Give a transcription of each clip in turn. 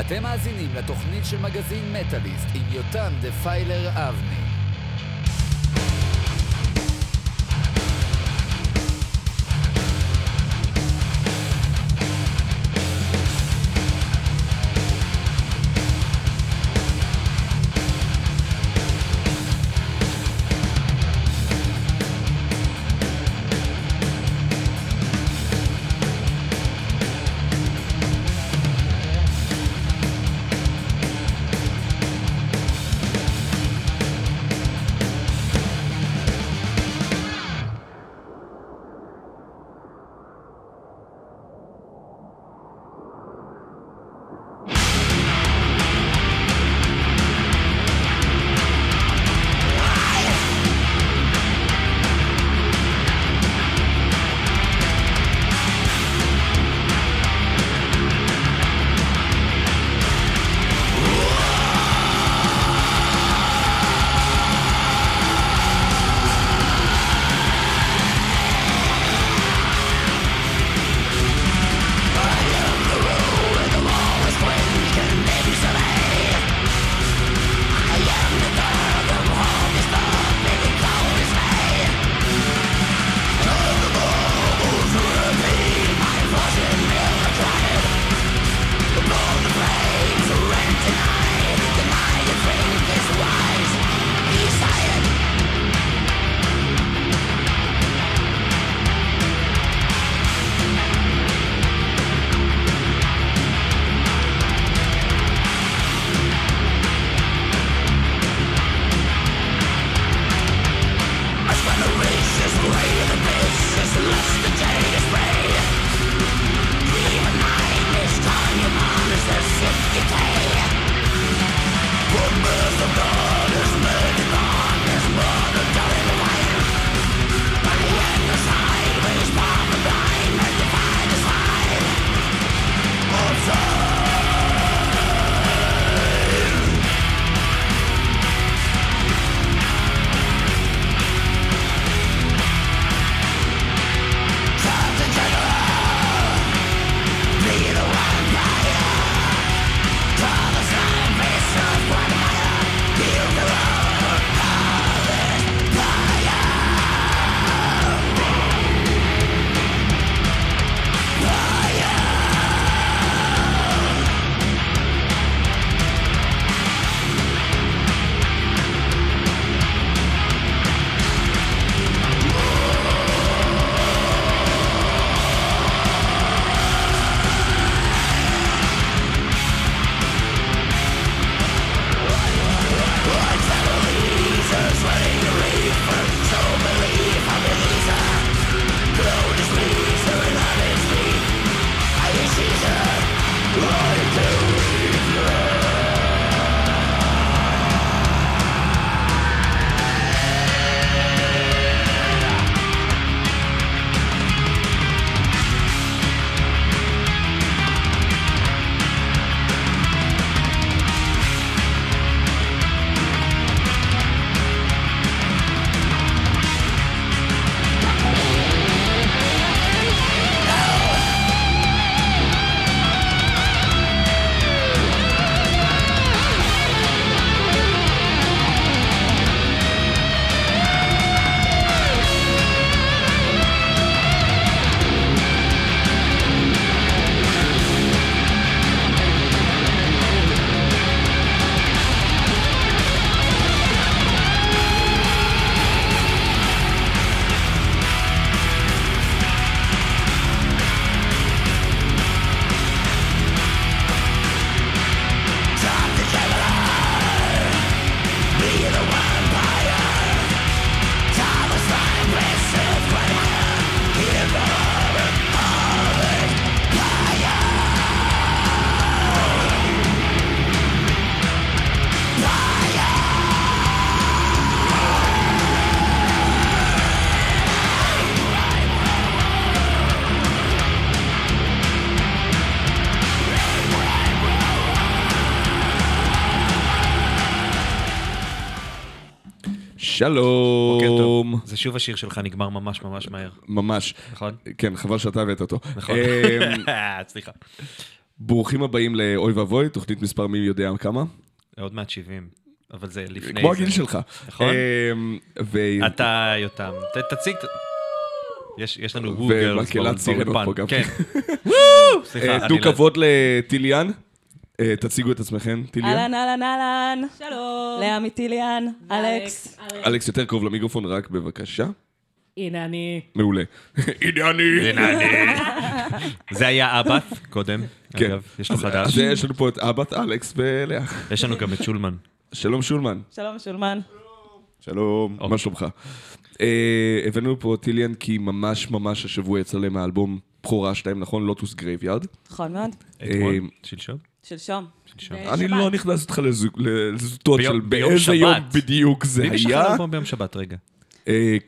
אתם מאזינים לתוכנית של מגזין מטאליסט עם יותם דפיילר אבני. שלום. זה שוב השיר שלך נגמר ממש ממש מהר. ממש. נכון? כן, חבל שאתה הבאת אותו. נכון. סליחה. ברוכים הבאים לאוי ואבוי, תוכנית מספר מי יודע כמה. עוד מעט 70, אבל זה לפני... כמו הגיל שלך. נכון? אתה יותם. תציג... יש לנו הוגר. ומקהלת צירנו פה גם. כן. סליחה. דו כבוד לטיליאן. תציגו את עצמכם, טיליאן. אהלן. שלום. לאה מטיליאן. אלכס. אלכס, יותר קרוב למיקרופון, רק בבקשה. הנה אני. מעולה. הנה אני. זה היה אבא קודם. כן. יש לו חדש. יש לנו פה את אבא, אלכס ולאה. יש לנו גם את שולמן. שלום שולמן. שלום. מה שלומך? הבאנו פה טיליאן כי ממש השבוע יצא להם האלבום בכורה 2, נכון? לוטוס גרייביארד. נכון מאוד. שלשום. אני לא נכנס אותך לזוטות של באיזה יום בדיוק זה היה. מי משחרר אלבום ביום שבת רגע?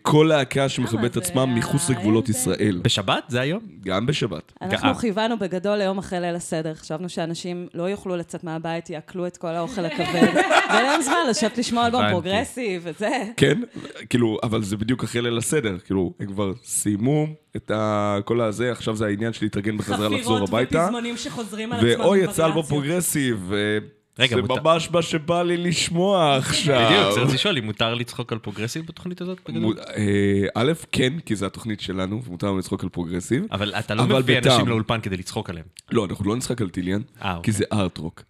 כל להקה שמחבט עצמם מחוץ לגבולות ישראל. בשבת? זה היום? גם בשבת. אנחנו חיוונו בגדול ליום אחרי ליל הסדר. חשבנו שאנשים לא יוכלו לצאת מהבית, יאכלו את כל האוכל הכבד. ולאם זמן, לשבת לשמוע אלבום פרוגרסיב וזה. כן, כאילו, אבל זה בדיוק אחרי ליל הסדר. כאילו, הם כבר סיימו את כל הזה, עכשיו זה העניין של להתארגן בחזרה לחזור הביתה. חפירות ופזמונים שחוזרים על עצמם בפרוגרסיב. ואוי, יצא אלבום פרוגרסיב. זה ממש מה שבא לי לשמוע עכשיו. בדיוק, צריך לשאול, אם מותר לצחוק על פרוגרסיב בתוכנית הזאת? א', כן, כי זו התוכנית שלנו, ומותר לצחוק על פרוגרסיב. אבל אתה לא מביא אנשים לאולפן כדי לצחוק עליהם. לא, אנחנו לא נצחק על טיליאן, כי זה ארט-רוק.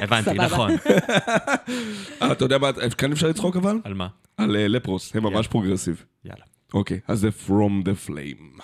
הבנתי, נכון. אתה יודע מה, כאן אפשר לצחוק אבל? על מה? על לפרוס, הם ממש פרוגרסיב. יאללה. אוקיי, אז זה From the Flame.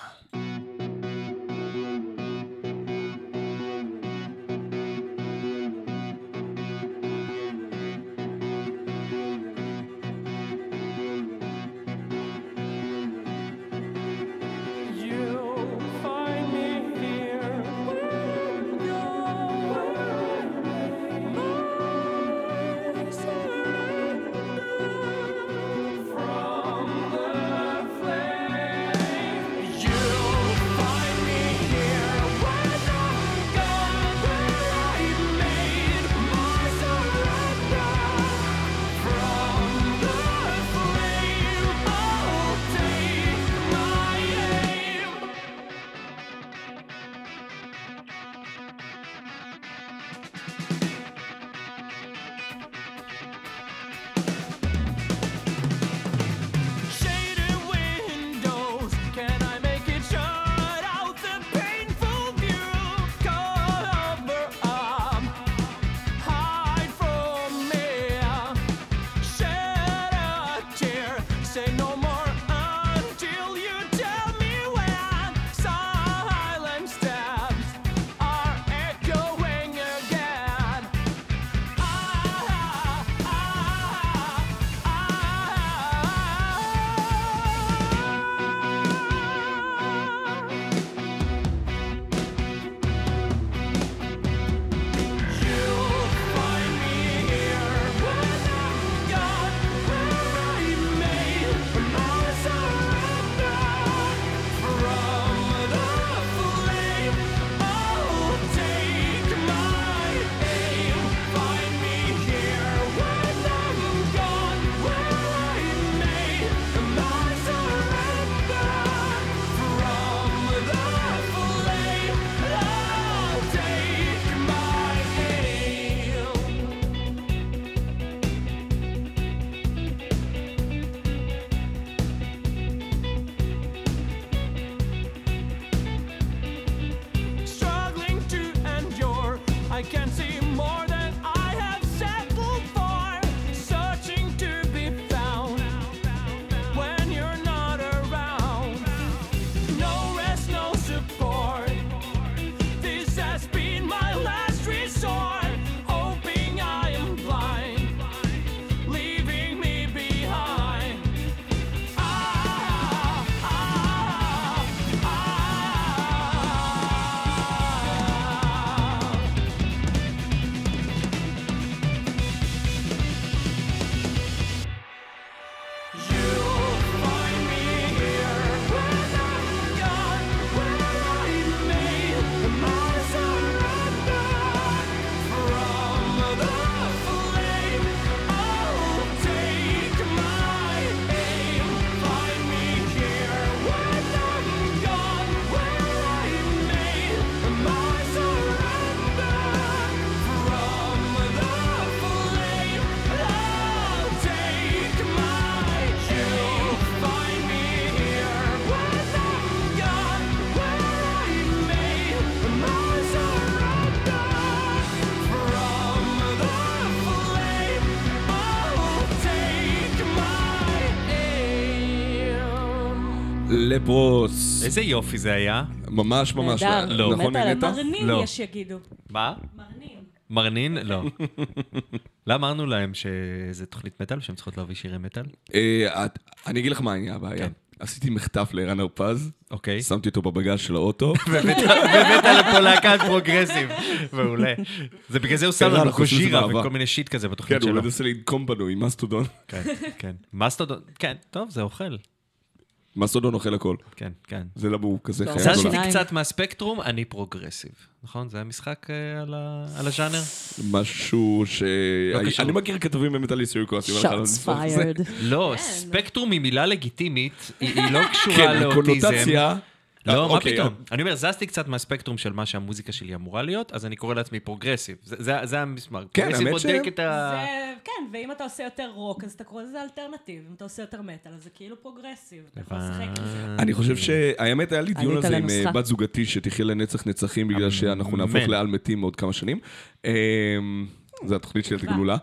לפרוס. איזה יופי זה היה. ממש ממש. נכון, נהנית? מרנין יש יגידו. מה? מרנין. מרנין? לא. לא אמרנו להם שזה תוכנית מטל, שהן צריכות להביא שירי מטל? אני אגיד לך מה העניין הבעיה. עשיתי מחטף לערן הרפז, שמתי אותו בבגז של האוטו. ובאת לפה להקת פרוגרסיב. מעולה. זה בגלל זה הוא שם לנו קושירה וכל מיני שיט כזה בתוכנית שלו. כן, הוא מנסה להדקום בנו עם מסטודון. כן, כן. מסטודון, כן, טוב, זה אוכל. מסטודון אוכל הכל. כן, כן. זה לבוא כזה חייב גולה. זזתי קצת מהספקטרום, אני פרוגרסיב. נכון? זה היה משחק על הז'אנר? משהו ש... אני מכיר כתבים במטליסט יורקוס. Shots fired. לא, ספקטרום היא מילה לגיטימית, היא לא קשורה לאוטיזם. לא, מה פתאום? אני אומר, זזתי קצת מהספקטרום של מה שהמוזיקה שלי אמורה להיות, אז אני קורא לעצמי פרוגרסיב. זה המסמר. פרוגרסיב בודק את ה... כן, ואם אתה עושה יותר רוק, אז אתה קורא לזה אלטרנטיב. אם אתה עושה יותר מטל, אז זה כאילו פרוגרסיב. אני חושב שהאמת היה לי דיון הזה עם בת זוגתי, שתחיל לנצח נצחים, בגלל שאנחנו נהפוך לעל מתים עוד כמה שנים. זו התוכנית שלי לתגלולה.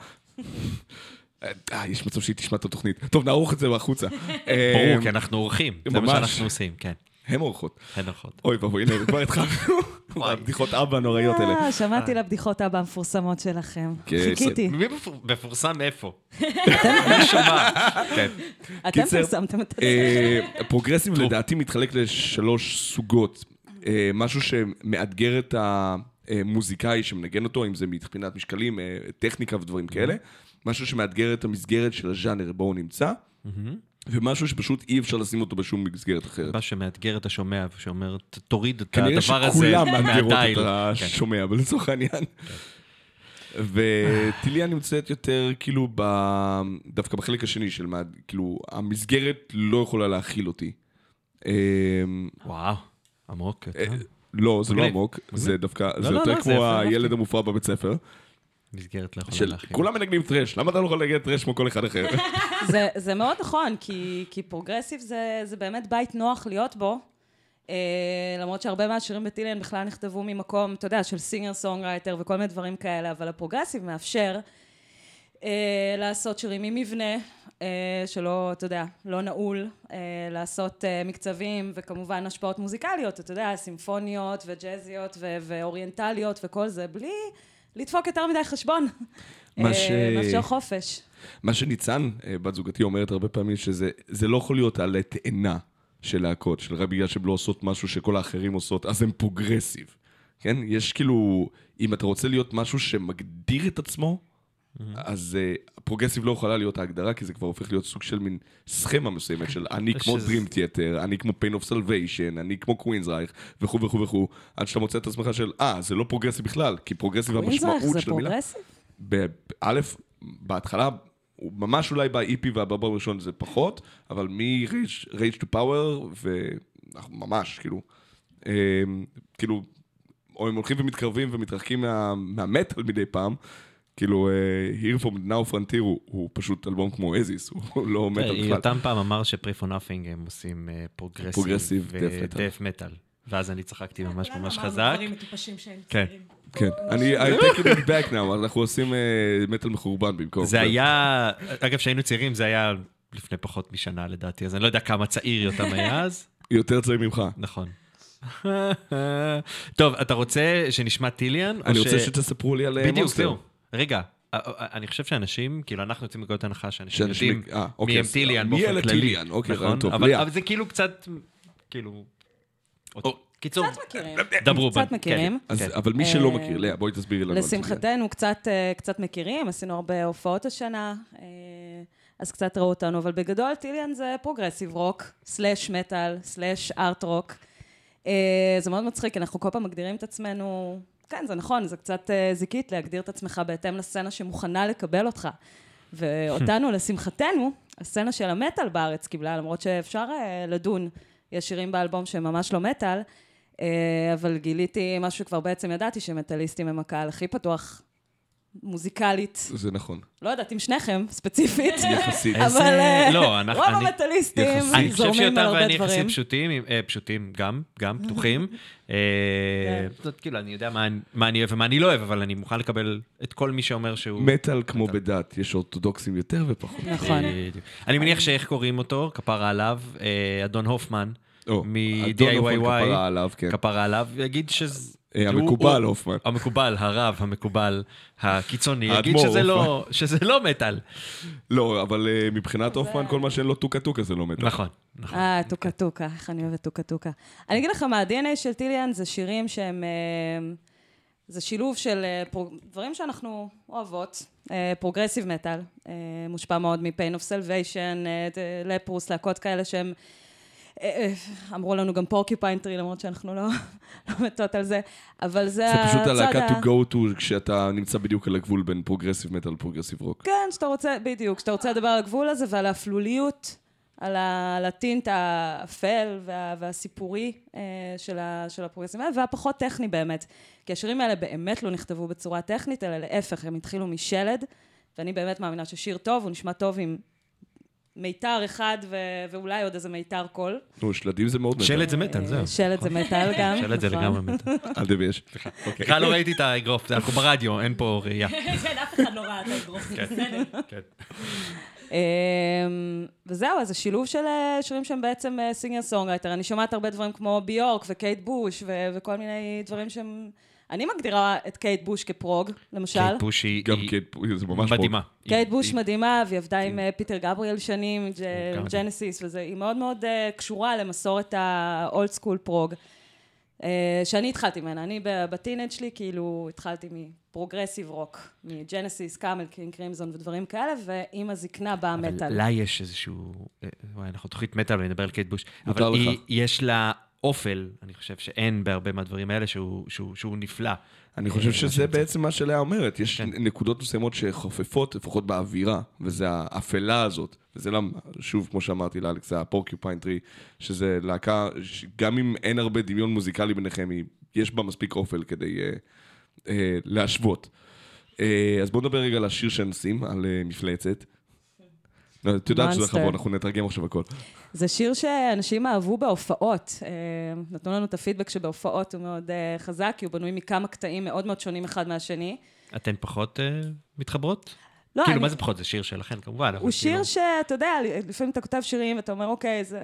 יש מצב שהיא תשמע את התוכנית. טוב, נערוך את זה בחוצה. ברור, כי אנחנו עורכים. זה מה שאנחנו עושים, כן. הן אורחות. הן אורחות. אוי, בואי, הנה, כבר התחלנו. הבדיחות אבא הנוראיות אלה. שמעתי לבדיחות אבא המפורסמות שלכם. חיכיתי. מי מפורסם איפה? מי שומע? כן. אתם פרסמתם את זה. פרוגרסיב לדעתי מתחלק לשלוש סוגות. משהו שמאתגר את המוזיקאי שמנגן אותו, אם זה מבחינת משקלים, טכניקה ודברים כאלה. משהו שמאתגר את המסגרת של הז'אנר בו הוא נמצא. ומשהו שפשוט אי אפשר לשים אותו בשום מסגרת אחרת. מה שמאתגר את השומע, שאומר, תוריד את הדבר הזה. כנראה שכולם מאתגרות את השומע, אבל לצורך העניין. וטיליה נמצאת יותר, כאילו, דווקא בחלק השני של מה, כאילו, המסגרת לא יכולה להכיל אותי. וואו, עמוק. לא, זה לא עמוק, זה דווקא, זה יותר כמו הילד המופרע בבית ספר. מסגרת לא יכולה להכיל. כולם מנגנים טרש, למה אתה לא יכול להגיד טרש כמו כל אחד אחר? זה מאוד נכון, כי פרוגרסיב זה באמת בית נוח להיות בו, למרות שהרבה מהשירים בטילן בכלל נכתבו ממקום, אתה יודע, של סינגר סונגרייטר וכל מיני דברים כאלה, אבל הפרוגרסיב מאפשר לעשות שירים עם מבנה, שלא, אתה יודע, לא נעול, לעשות מקצבים וכמובן השפעות מוזיקליות, אתה יודע, סימפוניות וג'אזיות ואוריינטליות וכל זה, בלי... לדפוק יותר מדי חשבון. מאפשר חופש. מה שניצן, בת זוגתי, אומרת הרבה פעמים, שזה לא יכול להיות עלי תאנה של להקות, של רבי שהם לא עושות משהו שכל האחרים עושות, אז הם פרוגרסיב. כן? יש כאילו, אם אתה רוצה להיות משהו שמגדיר את עצמו, אז פרוגרסיב לא יכולה להיות ההגדרה, כי זה כבר הופך להיות סוג של מין סכמה מסוימת, של אני כמו Dream Theater, אני כמו Pain of Salvation, אני כמו Queensryche, וכו וכו וכו, עד שאתה מוצא את עצמך של, זה לא פרוגרסיב בכלל, כי פרוגרסיב המשמעות של המילה. Queensryche זה פרוגרסיב? בהתחלה, ממש אולי ב-EP והבבר הראשון זה פחות, אבל מ-Rage to Power, וממש, כאילו, או הם הולכים ומתקרבים ומתרחקים מהמטל מדי פעם, כאילו, Here From Now Frontier הוא פשוט אלבום כמו אזיס, הוא לא מת על בכלל. אותם פעם אמר שפרי פור נאפינג הם עושים פרוגרסיב ודף מטל. ואז אני צחקתי ממש ממש חזק. אמרנו דברים מטופשים שהם צעירים. כן, אני take it back now, אנחנו עושים מטל מחורבן במקום. זה היה, אגב שהיינו צעירים, זה היה לפני פחות משנה לדעתי, אז אני לא יודע כמה צעיר יותם היה אז. יותר צעיר ממך. נכון. טוב, אתה רוצה שנשמע טיליאן? אני רוצה שתספרו לי על מונסטר. רגע, אני חושב שאנשים, כאילו אנחנו יוצאים מגלות הנחה שאנשים יודעים מי הם טיליאן באופן כללי, נכון? אבל זה כאילו קצת, כאילו, קיצור, דברו בן. קצת מכירים. אבל מי שלא מכיר, לאה, בואי תסבירי לנו. לשמחתנו קצת מכירים, עשינו הרבה הופעות השנה, אז קצת ראו אותנו, אבל בגדול טיליאן זה פרוגרסיב רוק, /מטל, /ארט רוק. זה מאוד מצחיק, אנחנו כל פעם מגדירים את עצמנו... כן, זה נכון, זה קצת זיקית להגדיר את עצמך בהתאם לסצנה שמוכנה לקבל אותך. ואותנו, לשמחתנו, הסצנה של המטל בארץ קיבלה, למרות שאפשר לדון, יש שירים באלבום שהם ממש לא מטל, אבל גיליתי משהו כבר בעצם ידעתי, שמטליסטים הם הקהל הכי פתוח מוזיקלית. זה נכון. לא יודעת, עם שניכם, ספציפית. יחסית. אבל רוב המטליסטים זורמים על הרבה דברים. אני חושב שיותר ואני יחסים פשוטים גם, פתוחים. כאילו, אני יודע מה אני אוהב ומה אני לא אוהב, אבל אני מוכן לקבל את כל מי שאומר שהוא... מטל כמו בדת, יש אורתודוקסים יותר ופחות. נכון. אני מניח שאיך קוראים אותו, כפרה עליו, אדון הופמן. מ-DIY, כפרה עליו, יגיד שזה... המקובל, הופמן. המקובל, הרב, המקובל, הקיצוני, יגיד שזה לא מטל. לא, אבל מבחינת הופמן, כל מה שאין לו טוקה-טוקה זה לא מטל. נכון. טוקה-טוקה, איך אני אוהבת טוקה-טוקה. אני אגיד לך מה, ה-DNA של טיליאן זה שירים שהם... זה שילוב של דברים שאנחנו אוהבות, פרוגרסיב מטל, מושפע מאוד מ-Pain of Salvation, לפרוס, להקות כאלה שהם... אמרו לנו גם פורקיפיין טרי, למרות שאנחנו לא מתות על זה, אבל זה... זה פשוט הלהקה to go to, כשאתה נמצא בדיוק על הגבול בין פרוגרסיב מטל לפרוגרסיב רוק. כן, שאתה רוצה, בדיוק, שאתה רוצה לדבר על הגבול הזה ועל האפלוליות, על הטינט האפל והסיפורי של הפרוגרסיב מטל, והפחות טכני באמת, כי השירים האלה באמת לא נכתבו בצורה טכנית, אלא להפך, הם התחילו משלד, ואני באמת מאמינה ששיר טוב, הוא נשמע טוב עם... מיתר אחד, ואולי עוד איזה מיתר קול. שלדים זה מאוד מטל. שלד זה מטל, זהו. שלד זה מטל גם. שלד זה לגמרי מטל. אל דבייש. בכלל לא ראיתי את האגרוף, אנחנו ברדיו, אין פה ראייה. כן, אף אחד לא ראה את האגרוף, זה בסדר. כן. וזהו, אז השילוב של שירים שהם בעצם סינגר סונגרייטר. אני שומעת הרבה דברים כמו ביורק וקייט בוש, וכל מיני דברים שהם... אני מגדירה את קייט בוש כפרוג, למשל. קייט בוש היא מדהימה. קייט בוש מדהימה, והיא עבדה עם פיטר גבריאל שנים, ג'נסיס, והיא מאוד מאוד קשורה למסורת האולד סקול פרוג, שאני התחלתי ממנה. אני בטינג' שלי כאילו התחלתי מפרוגרסיב רוק, מג'נסיס, קאמל, קינג קרימזון ודברים כאלה, ועם הזקנה באה מטל. אבל לה יש איזשהו... אנחנו תוכנית מטל, אני אדבר על קייט בוש. אבל יש לה... אופל, אני חושב שאין בהרבה מהדברים האלה שהוא נפלא. אני חושב שזה בעצם מה שלאה אומרת. יש נקודות מסוימות שחופפות, לפחות באווירה, וזה האפלה הזאת. וזה למה, שוב, כמו שאמרתי לאלכס, זה הפורקיופיין טרי, שזה להקה, גם אם אין הרבה דמיון מוזיקלי ביניכם, יש בה מספיק אופל כדי להשוות. אז בואו נדבר רגע על השיר שנשים, על מפלצת. את יודעת שזה חבור, אנחנו נתרגם עכשיו הכל. זה שיר שאנשים אהבו בהופעות. נתנו לנו את הפידבק שבהופעות הוא מאוד חזק, כי הוא בנוי מכמה קטעים מאוד מאוד שונים אחד מהשני. אתן פחות מתחברות? לא, כאילו, מה זה פחות? זה שיר שלכן, כמובן. הוא שיר שאתה יודע, לפעמים אתה כותב שירים, ואתה אומר, אוקיי, זה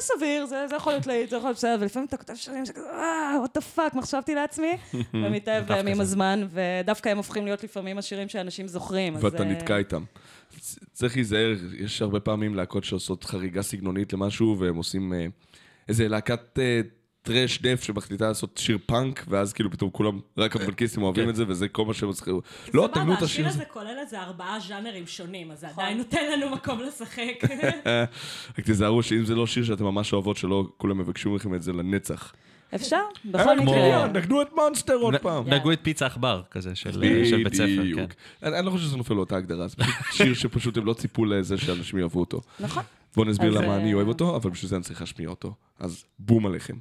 סביר, זה יכול להיות להיט, זה יכול להיות בסדר, ולפעמים אתה כותב שירים שכזה, what the fuck, מחשבתי לעצמי, ומתאהב בהם עם הזמן, ודווקא הם הופכים להיות לפעמים השירים שאנשים זוכרים. ואתה נתקע איתם. צריך להיזהר, יש הרבה פעמים להקות שעושות חריגה סגנונית למשהו, והם עושים איזה להקת... טרש דף שמחליטה לעשות שיר פאנק, ואז כאילו פתאום כולם רק הפנקיסטים אוהבים את זה, וזה כל מה שהם צריכים. לא, תמיד את השיר הזה כולל איזה 4 ז'אנרים שונים, אז זה עדיין נותן לנו מקום לשחק. רק תזהרו שאם זה לא שיר שאתם ממש אוהבות, שלא כולם מבקשו מכם את זה לנצח. אפשר? בכל מקרה. נגנו את מונסטר עוד פעם. נגנו את פיצה אכבר כזה של בית ספר. אני לא חושב שזה נופל לאותה הגדרה, זה שיר שפשוט הם לא ציפו לזה שאנשים יאהבו אותו. נכון. בואו נסביר למה אני אוהב אותו, אבל בשביל זה אני צריך להשמיע אותו. אז בום עליכם.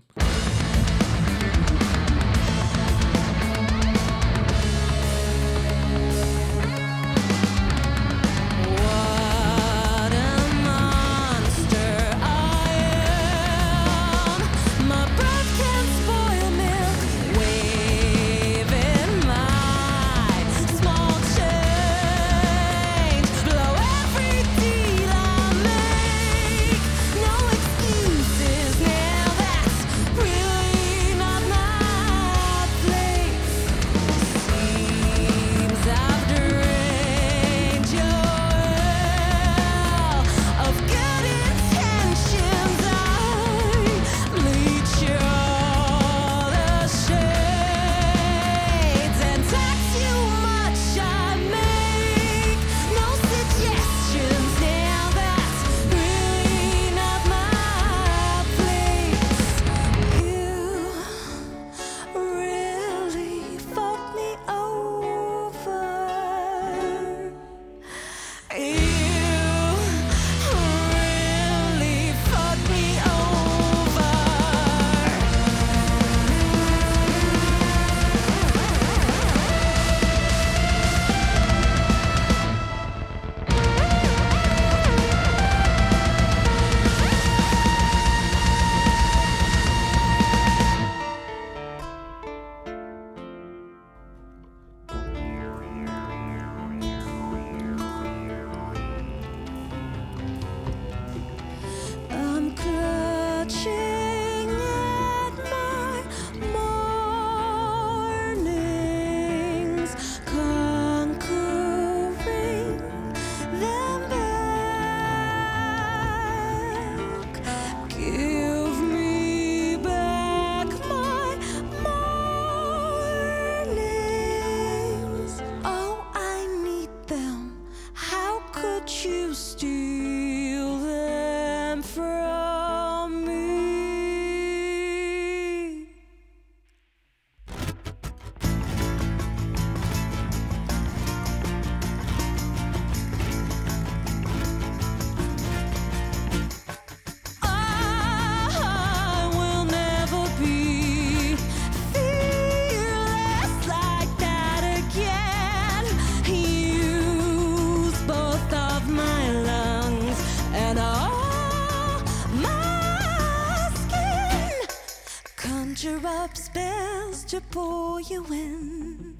up spells to pull you in.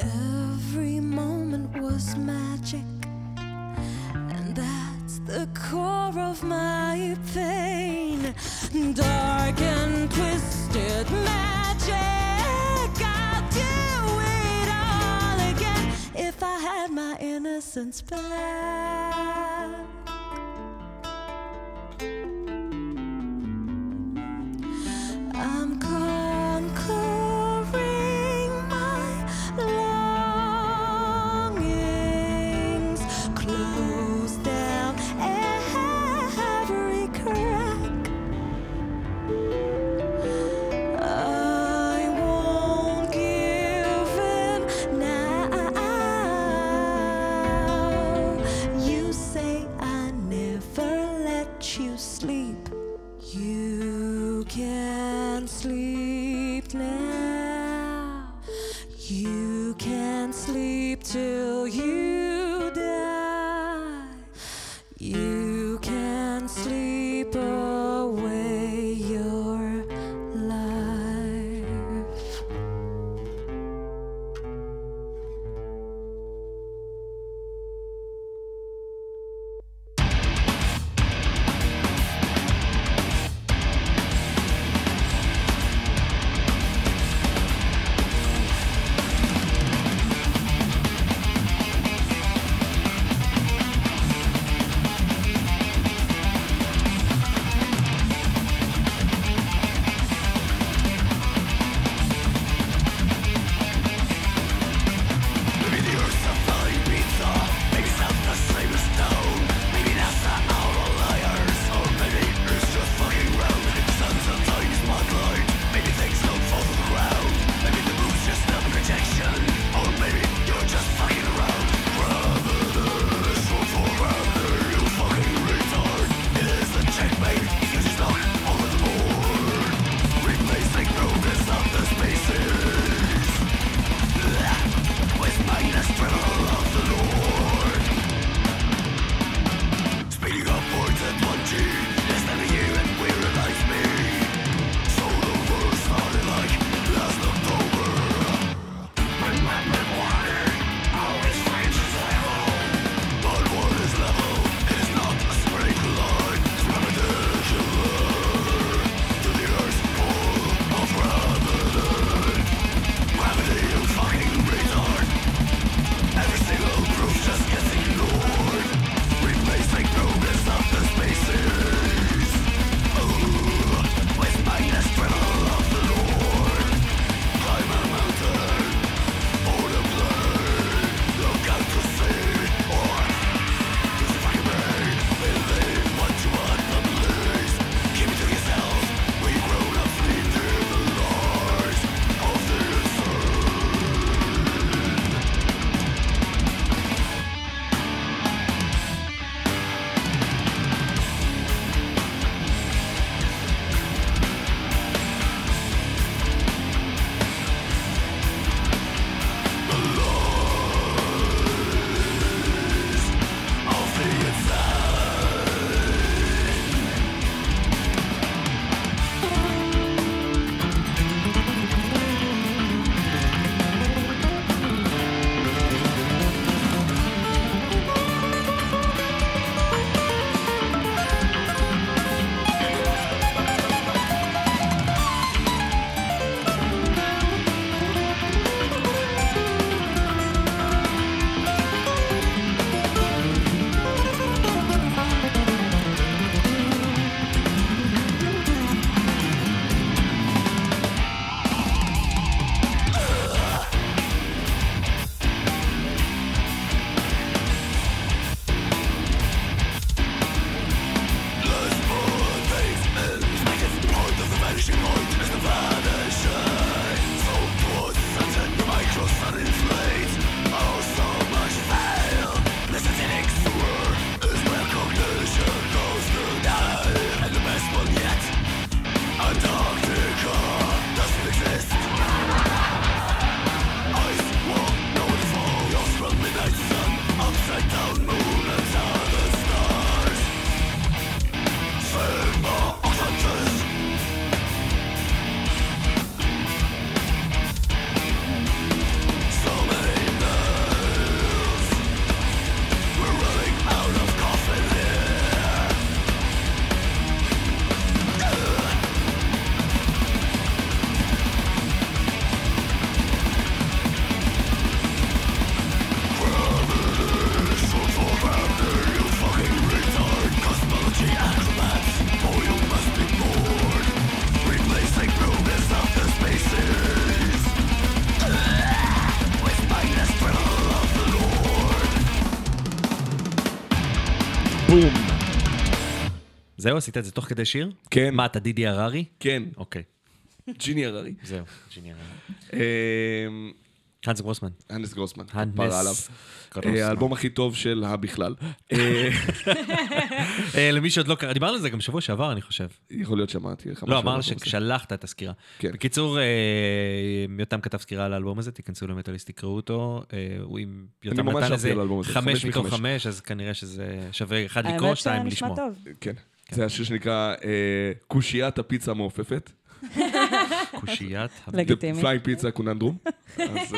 Every moment was magic, and that's the core of my pain. Dark and twisted magic, I'll do it all again if I had my innocence back. זהו, עשית את זה תוך כדי שיר? כן. מה, אתה דידי הררי? כן. אוקיי. ג'יני הררי. זהו, ג'יני הררי. הנס גרוסמן. הנס גרוסמן. הנס גרוסמן. האלבום הכי טוב של הבכלל. למי שעוד לא קרא, דיברנו על זה גם שבוע שעבר, אני חושב. יכול להיות שמעתי. לא, אמרנו ששלחת את הסקירה. בקיצור, יותם כתב סקירה על האלבום הזה, תיכנסו למטאליסט, תקראו אותו. אני ממש אהבתי על האלבום הזה. 5/5, אז כנראה שזה שווה 1 לקרוא, 2 לשמוע. כן. זה השיר שנקרא קושיית הפיצה המעופפת. קושיית פליי פיצה קוננדרום. אז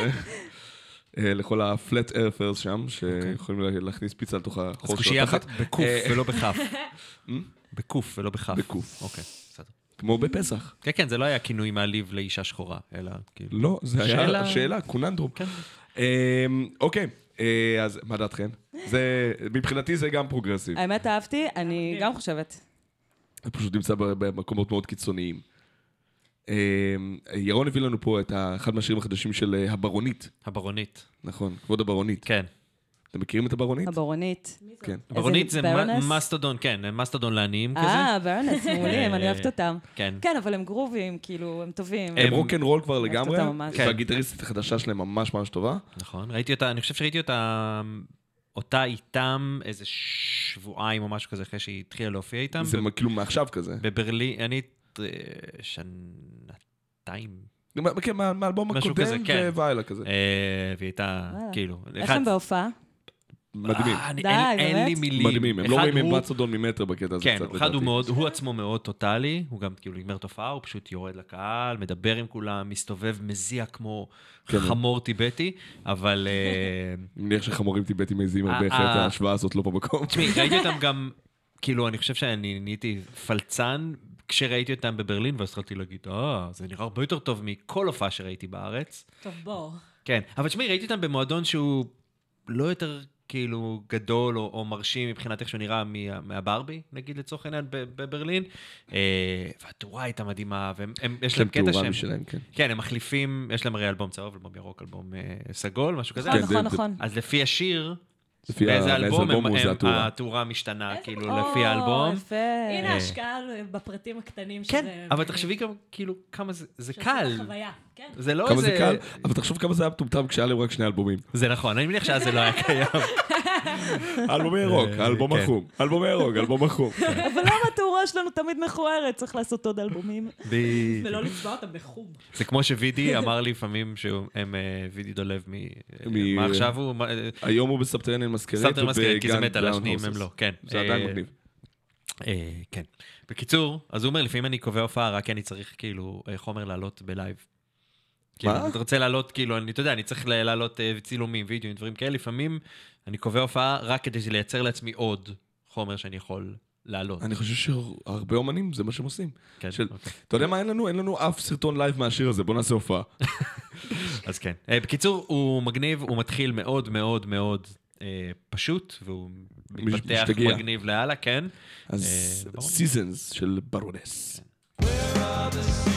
לכל הפלט ארפרס שם שיכולים להכניס פיצה לתוך החוש. אז קושייה בקוף ולא בכף. בקוף ולא בכף. בקוף. אוקיי, בסדר. כמו בפסח. כן, כן, זה לא היה כינוי מעליב לאישה שחורה, אלא כאילו... לא, זה היה שאלה, קוננדרום. אוקיי, אז מה דעתכן? מבחינתי זה גם פרוגרסיב. האמת אהבתי, אני גם חושבת. אני פשוט נמצא במקומות מאוד קיצוניים. ירון הביא לנו פה את אחד מהשירים החדשים של הברונית. הברונית. נכון, כבוד הברונית. כן. אתם מכירים את הברונית? הברונית. כן. הברונית זה מסטודון, כן, מסטודון לעניים כזה. ברונס, מעולים, אני אוהבת אותם. כן. כן, אבל הם גרובים, כאילו, הם טובים. הם רוק'נ'רול כבר לגמרי, והגיטריסטית החדשה שלהם ממש ממש טובה. נכון, ראיתי אותה, אני חושב שראיתי אותה איתם איזה שבועיים או משהו כזה אחרי שהיא התחילה להופיע איתם. זה כאילו מעכשיו כזה. בברלין, אני שנתיים. כן, מהאלבום הקודם ווילה כזה. והיא הייתה, כאילו... איך הם בהופעה? מדהימים. אין לי מילים. מדהימים, הם לא רואים עם מצדון ממטר בקטע הזה. כן, אחד הוא מאוד, הוא עצמו מאוד טוטלי, הוא גם כאילו נגמר תופעה, הוא פשוט יורד לקהל, מדבר עם כולם, מסתובב, מזיע כמו חמור טיבטי, אבל... אני מניח שחמורים טיבטים מזיעים הרבה אחרי את ההשוואה הזאת לא במקום. תשמעי, ראיתי אותם גם, כאילו, אני חושב שאני נהייתי פלצן, כשראיתי אותם בברלין, ואז התחלתי להגיד, זה נראה הרבה יותר טוב מכל הופעה שראיתי בארץ. טוב, בור. כן, אבל שמי, ראיתי אותם במועדון שהוא לא יותר כאילו גדול או מרשים מבחינת איך שהוא נראה מהברבי, נגיד לצורך העניין בברלין. והתאורה הייתה מדהימה, ויש להם קטע שהם... כן, הם מחליפים, יש להם הרי אלבום צהוב, אלבום ירוק, אלבום סגול, משהו כזה. נכון, נכון. אז לפי השיר... באיזה אלבום התאורה משתנה, כאילו, לפי האלבום. הנה השקעה בפרטים הקטנים. כן, אבל תחשבי גם, כאילו, כמה זה קל. זה לא איזה... אבל תחשוב כמה זה היה מטומטם כשהיה להם רק 2 אלבומים. זה נכון, אני מניח שאז זה לא היה קיים. אלבום ירוק, אלבום מחום. אלבום ירוק, אלבום מחום. אבל למה התאורה שלנו תמיד מכוערת? צריך לעשות עוד אלבומים. ולא לצבע אותם בחום. זה כמו שווידי אמר לי לפעמים שהם וידי דולב מה עכשיו הוא... היום הוא בסבתרן אין מזכרית. סבתרן מזכרית כי זה מת על השניים, הם לא. זה עדיין מגניב. כן. בקיצור, אז הוא אומר, לפעמים אני קובע הופעה, רק אני צריך כאילו חומר לעלות בלייב. מה? אתה רוצה לעלות, כאילו, אני, אתה יודע, אני צריך לעלות צילומים, וידאו, דברים כאלה. לפעמים אני קובע הופעה רק כדי לייצר לעצמי עוד חומר שאני יכול לעלות. אני חושב שהרבה אומנים, זה מה שהם עושים. כן, אוקיי. אתה יודע מה, אין לנו? אין לנו אף סרטון לייב מהשיר הזה, בוא נעשה הופעה. אז כן. בקיצור, הוא מגניב, הוא מתחיל מאוד מאוד מאוד פשוט, והוא מתפתח מגניב להלאה, כן. אז Seasons של ברונס. Where are the seasons?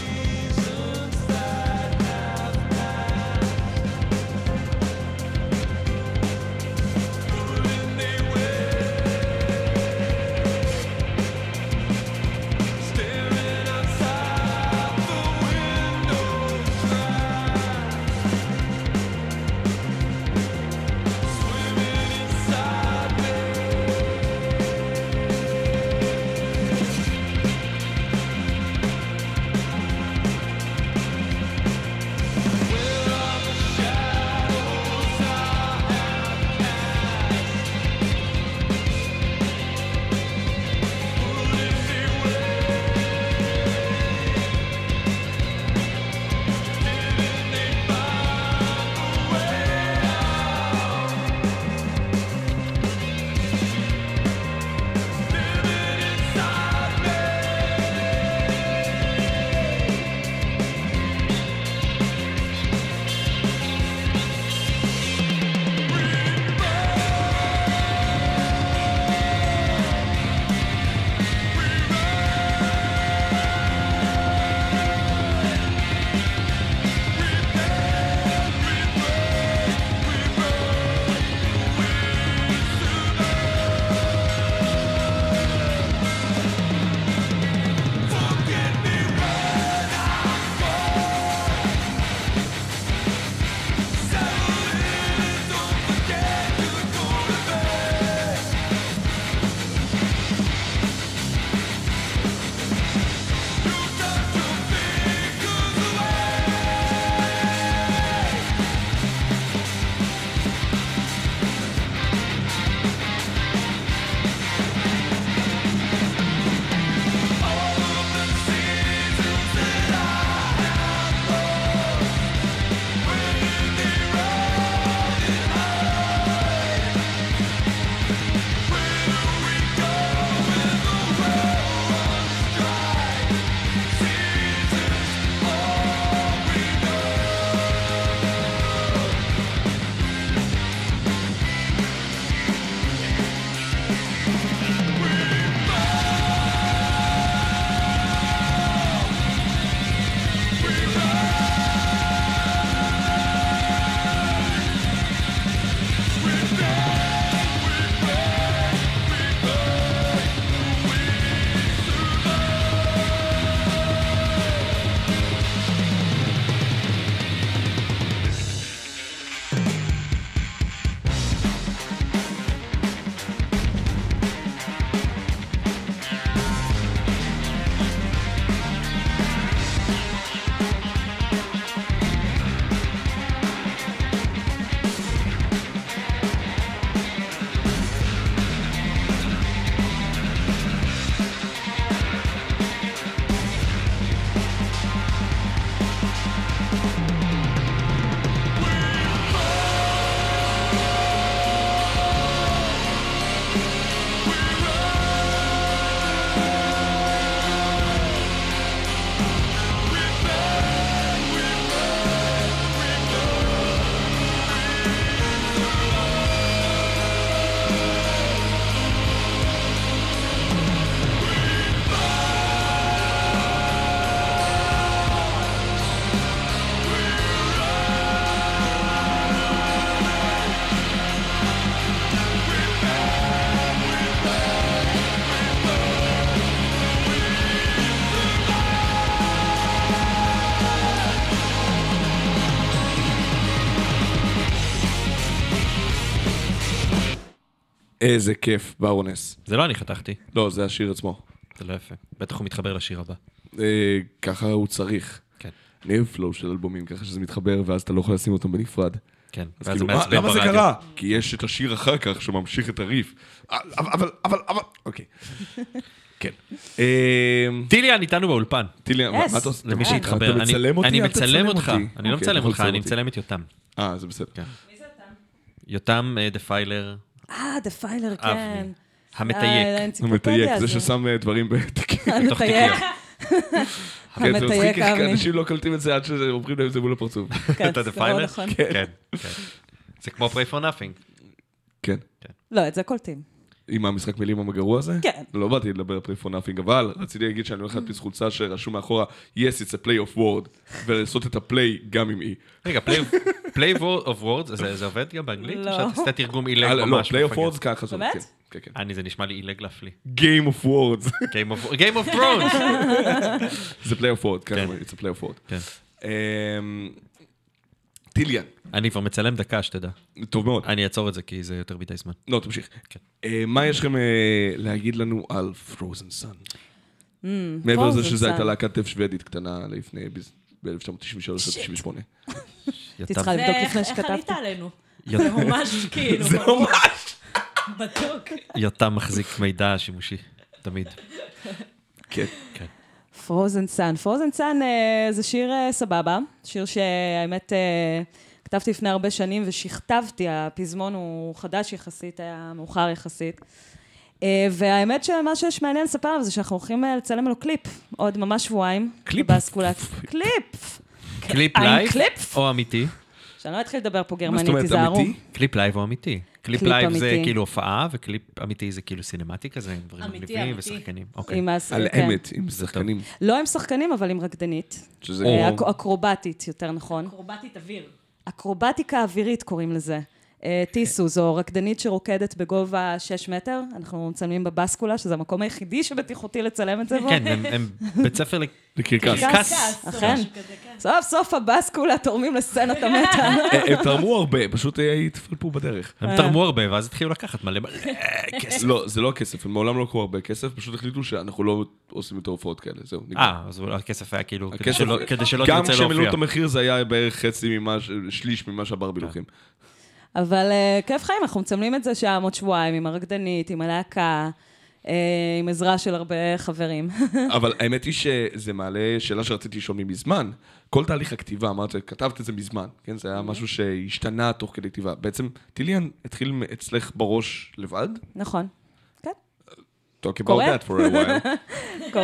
איזה כיף, באונס. זה לא אני חתכתי. לא, זה השיר עצמו. זה לא יפה. בטח הוא מתחבר לשיר הבא. ככה הוא צריך. כן. נהיו פלואו של אלבומים, ככה שזה מתחבר, ואז אתה לא יכול לשים אותם בנפרד. כן. אז כאילו, למה זה קרה? כי יש את השיר אחר כך שממשיך את הריף. אבל, אוקיי. כן. טיליאן איתנו באולפן. טיליאן, מה אתה עושה? למי שהתחבר. אני מצלם אותך. אני לא מצלם אותך, אני מצלם את יותם. זה בסדר. מי זה יותם? יותם דפיילר. דפיילר, כן. המתייק. המתייק, זה ששם דברים בתוך תיקייה. המתייק, אבני. אנשים לא קלטים את זה עד שאומרים להם זה מול הפרצוף. אתה דפיילר? כן. זה כמו Pray for Nothing. כן. לא, את זה קולטים. עם המשחק מילים המגרוע הזה? כן. לא באתי לדבר על Pray for Nothing, אבל רציתי להגיד שאני הולך להדפיס חולצה שרשום מאחורה Yes, it's a play of word, ולעשות את הפליי גם עם אי. רגע, play of words, זה עובד גם באנגלית? או שאתה עשתה תרגום אילג ממש? לא, play of words ככה. באמת? כן, כן. זה נשמע לי אילג להפליא. Game of words. Game of thrones. זה play of word, כן. It's a play of word. כן. טיליאן. אני כבר מצלם דקה, שתדע. טוב מאוד. אני אעצור את זה, כי זה יותר בידי זמן. לא, תמשיך. מה יש לכם להגיד לנו על פרוזן סאן? מעבר לזה שזו הייתה להקת טף שוודית קטנה לפני, ב-1993-98. תצטרך לבדוק לפני שכתבתי. איך עלית עלינו? זה ממש כאילו. זה ממש. בדוק. יותם מחזיק מידע שימושי, תמיד. כן. כן. פרוזן סאן. פרוזן סאן זה שיר סבבה, שיר שהאמת כתבתי לפני הרבה שנים ושכתבתי, הפזמון הוא חדש יחסית, היה מאוחר יחסית. והאמת שמה שיש מעניין לספר עליו זה שאנחנו הולכים לצלם לו קליפ, עוד ממש שבועיים. קליפ? קליפ! קליפ לייב או אמיתי? שאני לא אתחיל לדבר פה גרמנית, תיזהרו. קליפ לייב או אמיתי? קליפ לייב זה כאילו הופעה, וקליפ אמיתי זה כאילו סינמטיקה, זה עם דברים מגניבים ושחקנים. על אמת, עם שחקנים. לא עם שחקנים, אבל עם רקדנית. אקרובטית, יותר נכון. אקרובטית אוויר. אקרובטיקה אווירית קוראים לזה. טיסו, זו רקדנית שרוקדת בגובה 6 מטר. אנחנו מצלמים בבסקולה, שזה המקום היחידי שבטיחותי לצלם את זה. כן, הם בית ספר לקרקס. אכן. סוף סוף הבסקולה תורמים לסצנת המטה. הם תרמו הרבה, פשוט התפלפו בדרך. הם תרמו הרבה, ואז התחילו לקחת מלא כסף. לא, זה לא כסף, הם מעולם לא קחו הרבה כסף, פשוט החליטו שאנחנו לא עושים יותר הופעות כאלה, זהו. אז הכסף היה כאילו, כדי שלא תרצה להופיע. גם כשהם העלו את המחיר זה היה בערך חצי ממה, שליש ממה שהבר בילוכים. אבל כיף חיים, אנחנו מצמלים את זה שם עוד שבועיים, עם הרקדנית, עם הלהקה, עם עזרה של הרבה חברים. אבל האמת היא שזה מעלה שאלה שרציתי לשאול מזמן. כל תהליך הכתיבה, אמרת, כתבת את זה מזמן, כן? זה היה משהו שהשתנה תוך כדי כתיבה. בעצם, טיליאן התחיל אצלך בראש לבד? נכון, כן. Talk about that for a while.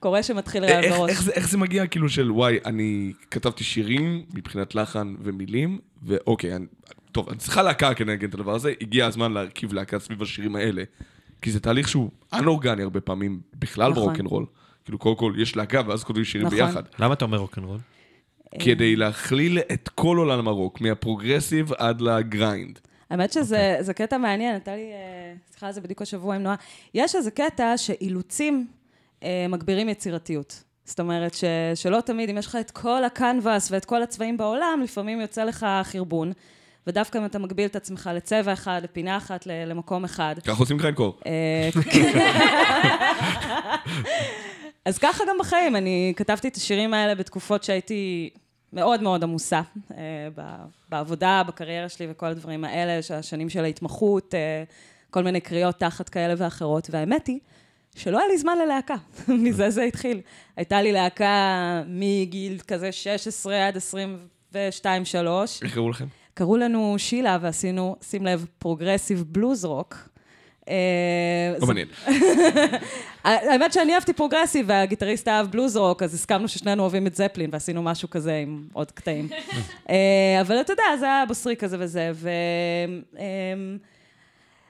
קורה שמתחיל רעב בראש. איך זה מגיע כאילו של, וואי, אני כתבתי שירים מבחינת לחן ומילים, ואוקיי, טוב, אני צריכה להקה כנגד את הדבר הזה, הגיע הזמן להרכיב להקה סביב השירים האלה, כי זה תהליך שהוא אנורגני הרבה פעמים, בכלל ברוקנרול. כאילו, קודם כל, יש להקה ואז כותבים שירים ביחד. למה אתה אומר רוקנרול? כדי להכליל את כל עולם הרוק, מהפרוגרסיב עד לגריינד. האמת שזה קטע מעניין, הייתה לי שיחה על זה בדיוק השבוע עם נועה. יש איזה קטע שאילוצים מגבירים יצירתיות. זאת אומרת שלא תמיד, אם יש לך את כל הקנבס ואת כל הצבעים בעולם, לפעמים יוצא לך חרבון. ודווקא אם אתה מגביל את עצמך לצבע אחד, לפינה אחת, למקום אחד. ככה עושים חנקור. אז ככה גם בחיים. אני כתבתי את השירים האלה בתקופות שהייתי מאוד מאוד עמוסה, בעבודה, בקריירה שלי וכל הדברים האלה, השנים של ההתמחות, כל מיני קריאות תחת כאלה ואחרות. והאמת היא שלא היה לי זמן ללהקה. מזה זה התחיל. הייתה לי להקה מגיל כזה 16 עד 22-3. איך קראו לכם? קראו לנו שילה ועשינו, שים לב, פרוגרסיב בלוז רוק. לא מעניין. האמת שאני אהבתי פרוגרסיב והגיטריסט אהב בלוז רוק, אז הסכמנו ששנינו אוהבים את זפלין ועשינו משהו כזה עם עוד קטעים. אבל אתה יודע, זה היה בוסרי כזה וזה.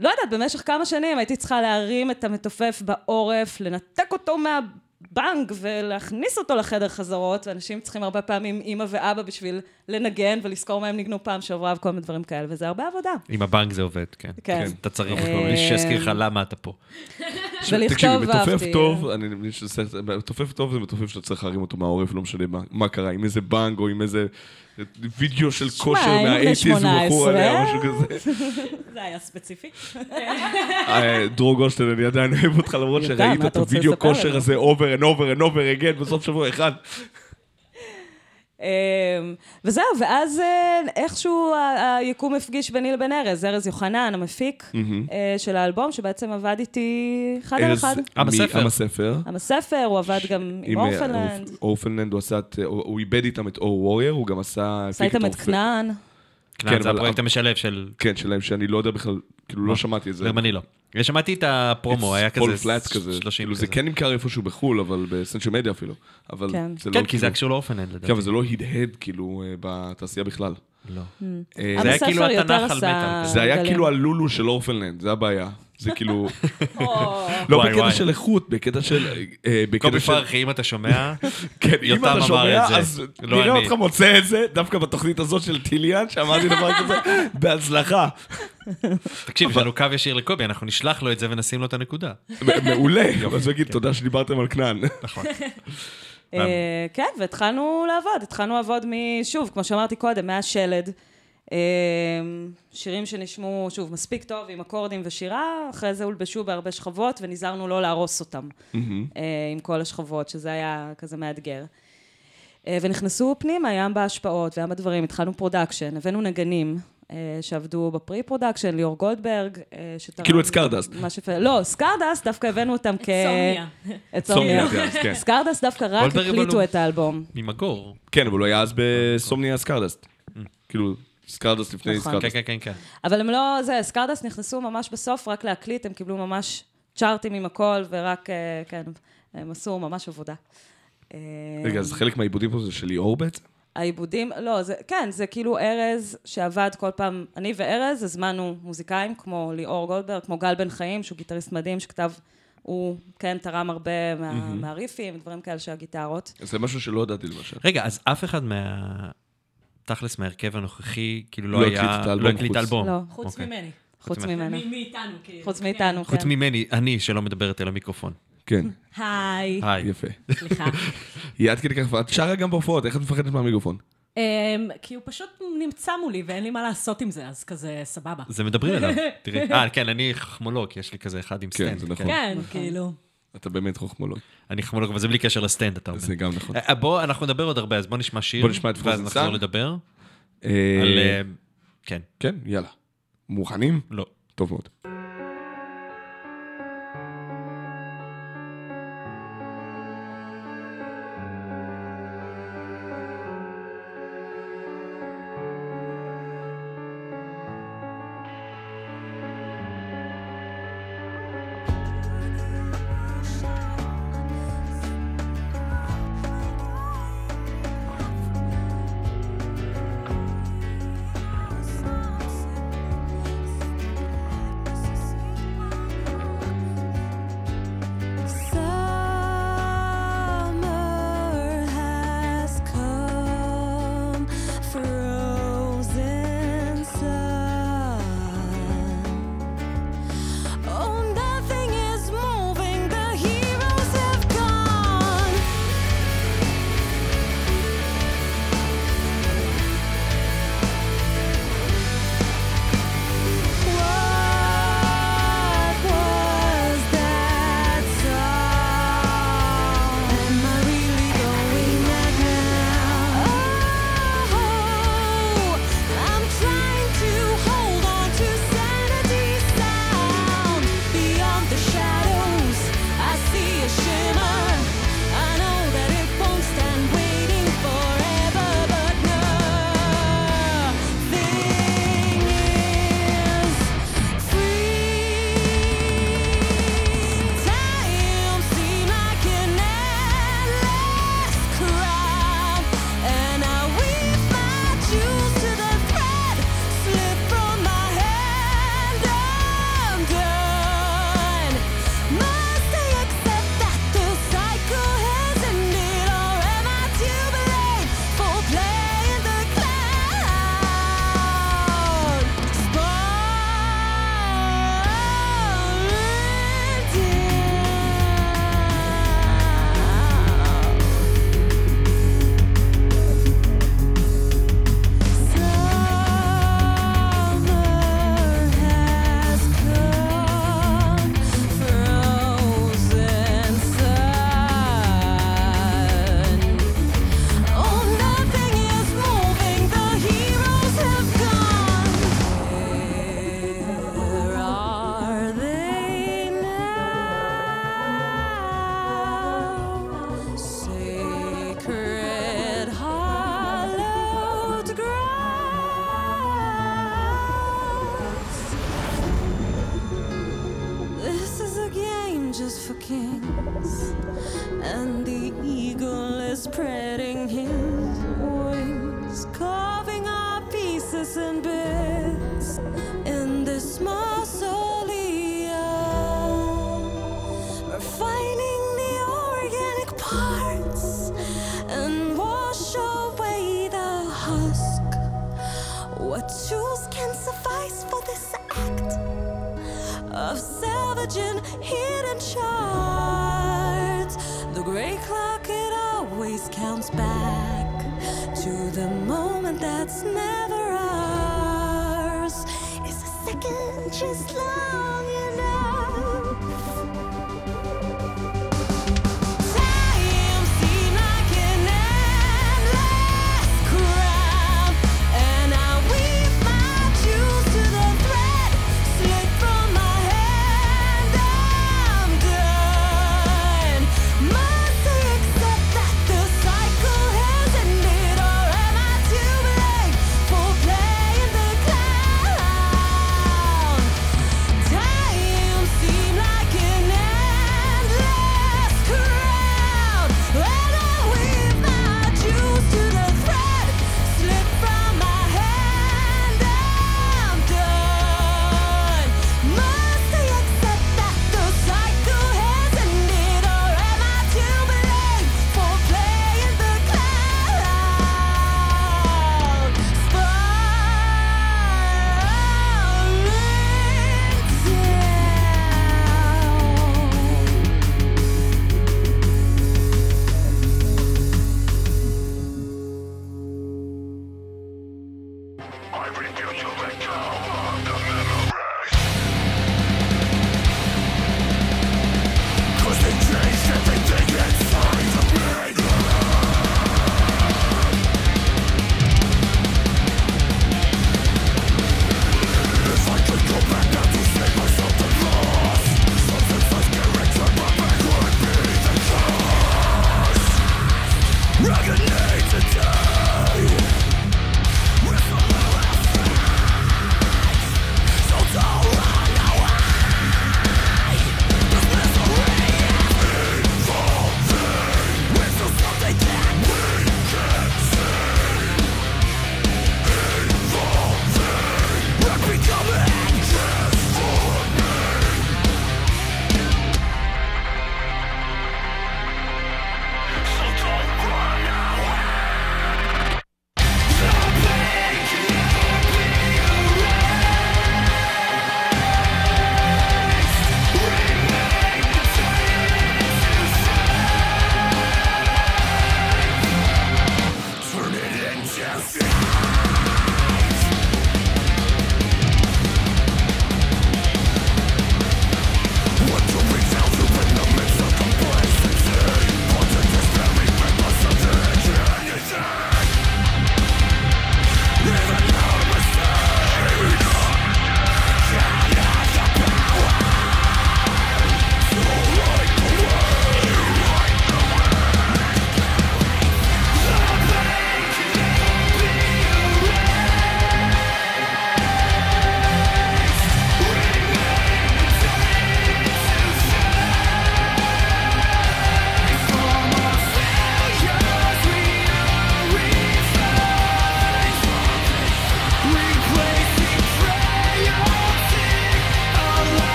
לא יודעת, במשך כמה שנים הייתי צריכה להרים את המתופף בעורף, לנתק אותו בנג ולהכניס אותו לחדר חזרות, ואנשים צריכים הרבה פעמים אמא ואבא בשביל לנגן ולזכור מה הם ניגנו פעם שעברה וכל מיני דברים כאלה, וזה הרבה עבודה. עם הבנג זה עובד, כן. כן. אתה צריך להזכיר לך למה אתה פה. תקשיבי, מתופף טוב, אני מבין שזה מתופף טוב, זה מתופף שאתה צריך להרים אותו מהעורף, לא משנה מה קרה, עם איזה בנג או עם איזה וידאו של כושר מה-80s בחור עליה, משהו כזה. זה היה ספציפי. דרור גולדשטיין, אני עדיין אוהב אותך, למרות שראית את הוידאו כושר הזה over and over and over again בסוף שבוע אחד. וזהו, ואז איכשהו היקום מפגיש ביני לבין ארז, ארז יוחנן, המפיק של האלבום, שבעצם עבד איתי אחד על אחד. עם הספר, הוא עבד גם עם אורפנלנד. אורפנלנד, הוא איבד איתם את אור וורייר, הוא גם עשה איתם את כנען. כנען, זה הפרויקט המשלב של... כן, שלהם, שאני לא יודע בכלל, כאילו לא שמעתי את זה. גם אני לא. ושמעתי את הפרומו, היה כזה 30 כזה. זה כן נמכר איפשהו בחול, אבל בסנצ'ו מדיה אפילו. כן, כי זה הקשור לאופנד, לדעתי. כן, אבל זה לא הדהד כאילו בתעשייה בכלל. לא. זה היה כאילו התנך על מטל. זה היה כאילו הלולו של אורפנלנד, זה הבעיה. זה כאילו... לא בקטע של איכות, בקטע של... קובי פרחי, אם אתה שומע, אם אתה שומע, אז נראה אותך מוצא את זה, דווקא בתוכנית הזאת של טיליאן, שאמרתי דבר כזה, בהצלחה. תקשיב, יש לנו קו ישיר לקובי, אנחנו נשלח לו את זה ונשים לו את הנקודה. מעולה, אז נגיד תודה שדיברתם על כנען. נכון. כן, והתחלנו לעבוד, שוב, כמו שאמרתי קודם, מהשלד, שירים שנשמו, שוב, מספיק טוב עם אקורדים ושירה, אחרי זה הולבשו בהרבה שכבות ונזהרנו לא להרוס אותם עם כל השכבות, שזה היה כזה מאתגר. ונכנסו פנימה, ים בהשפעות וים בדברים, התחלנו פרודקשן, הבאנו נגנים שעבדו בפרי פרודקשן, ליאור גולדברג, כאילו את סקרדסט. לא, סקרדסט דווקא הבאנו אותם כ... את סומניה. סקרדסט דווקא רק הקליטו את האלבום. ממקור. כן, אבל הוא היה אז בסומניה סקרדסט. כאילו... סקרדס לפני סקרדס. כן, כן, כן. אבל הם לא, זה, סקרדס נכנסו ממש בסוף, רק להקליט, הם קיבלו ממש צ'ארטים עם הכל, ורק, כן, הם עשו ממש עבודה. רגע, אז חלק מהעיבודים פה זה של ליאור בעצם? העיבודים, לא, זה, כן, זה כאילו ארז שעבד כל פעם, אני וארז הזמנו מוזיקאים, כמו ליאור גולדברג, כמו גל בן חיים, שהוא גיטריסט מדהים, שכתב, הוא, כן, תרם הרבה מהריפים, דברים כאלה של הגיטרות. זה משהו שלא ידעתי למשל. רגע, אז אף אחד מה... תכלס מהרכב הנוכחי, כאילו לא היה... לא הקליט אלבום. לא, חוץ ממני. חוץ מאיתנו. חוץ ממני, אני שלא מדברת אל המיקרופון. כן. היי. יפה. סליחה. היא עד כדי כך, ואת שרה גם בהופעות, איך את מפחדת מהמיקרופון? כי הוא פשוט נמצא מולי, ואין לי מה לעשות עם זה, אז כזה סבבה. זה מדברים אליו, תראי. כן, אני חכמולוג, יש לי כזה אחד עם סטנד. כן, זה נכון. כן, כאילו. אתה באמת חוכמולוג. אני חוכמולוג, אבל זה בלי קשר לסטנד, אתה אומר. זה גם נכון. בוא, אנחנו נדבר עוד הרבה, אז בוא נשמע שיר. בוא נשמע את פרוזנסן. ואז נחזור לדבר. על... כן. כן, יאללה. מוכנים? לא. טוב מאוד. and the eagle is spreading his wings, carving our pieces and bits in this mausoleum. We're finding the organic parts and wash away the husk. What tools can suffice for this act of salvaging hidden shards? The grey clock, it always counts back to the moment that's never ours. Is a second just long enough? Now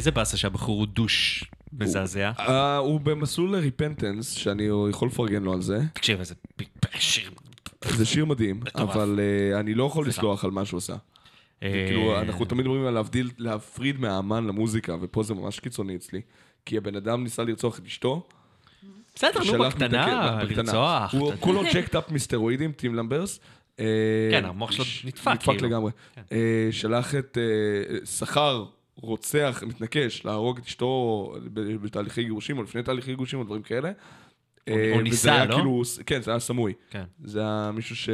איזה באסה שהבחור הוא דוש מזעזע? הוא במסלול לריפנטנס, שאני יכול לפרגן לו על זה. תקשיב, איזה שיר. זה שיר מדהים, אבל אני לא יכול לסלוח על מה שהוא עושה. אנחנו תמיד מדברים על להפריד מהאמן למוזיקה, ופה זה ממש קיצוני אצלי, כי הבן אדם ניסה לרצוח את אשתו, בסדר, נו, בקטנה, לרצוח. הוא כולו צ'קט אפ מסטרואידים, טים למברס. כן, המוח שלו נדפק לגמרי. שלח את שכר רוצח, מתנקש, להרוג את אשתו בתהליכי גירושים, או לפני תהליכי גירושים, או דברים כאלה. הוא ניסה, לא? כן, זה היה סמוי. זה היה מישהו ש...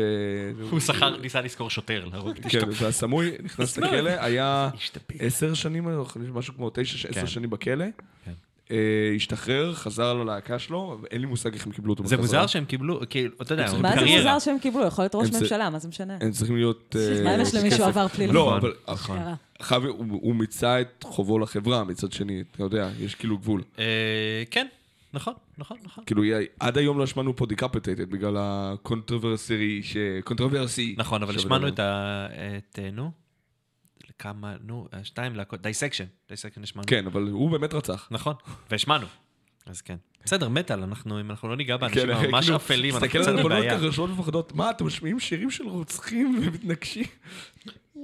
הוא שכר, ניסה לזכור שוטר, להרוג את אשתו. כן, זה היה סמוי, נכנס לכלא, היה 10 שנים, משהו כמו 9-10 שנים בכלא. כן. השתחרר, חזר לו להקה שלו, ואין לי מושג איך הם קיבלו אותו. זה מוזר שהם קיבלו, אתה יודע, מה זה מוזר שהם קיבלו? יכול להיות ראש ממשלה, מה זה משנה? הם צריכים להיות... מה אם יש למישהו עבר פלילי? לא, אבל... הוא מיצה את חובו לחברה, מצד שני, אתה יודע, יש כאילו גבול. כן, נכון, נכון, נכון. כאילו, עד היום לא שמענו פה דיקפטייטד, בגלל הקונטרוברסי, נכון, אבל שמענו את... נו? כמה, נו, 2 להקות, דייסקשן נשמענו. כן, אבל הוא באמת רצח. נכון, והשמענו. אז כן. בסדר, מטל, אם אנחנו לא ניגע באנשים ממש אפלים, אנחנו קצת בבעיה. תסתכל על בנות כרשות מפחדות, מה, אתם משמיעים שירים של רוצחים ומתנגשים?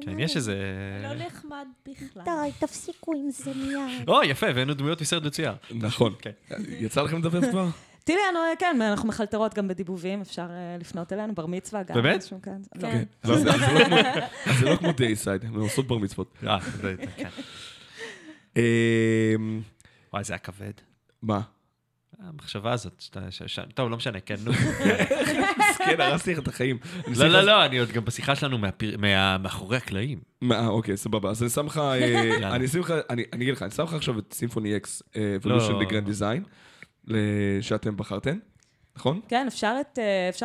כן, יש איזה... לא נחמד בכלל. די, תפסיקו עם זה מיד. או, יפה, והיינו דמויות מסרט לצייר. נכון. יצא לכם לדבר כבר? תראי, כן, אנחנו מחלטרות גם בדיבובים, אפשר לפנות אלינו, בר מצווה גם. באמת? כן. זה לא כמו דייסייד, הם עושות בר מצוות. וואי, זה היה כבד. מה? המחשבה הזאת, טוב, לא משנה, כן, נו. מסכן, הרסתי לך את החיים. לא, לא, לא, אני עוד גם בשיחה שלנו מאחורי הקלעים. אוקיי, סבבה, אז אני שם לך, אני שם לך עכשיו את סימפוני אקס, Evolution בגרנד דיזיין. שאתם בחרתם, נכון? כן, אפשר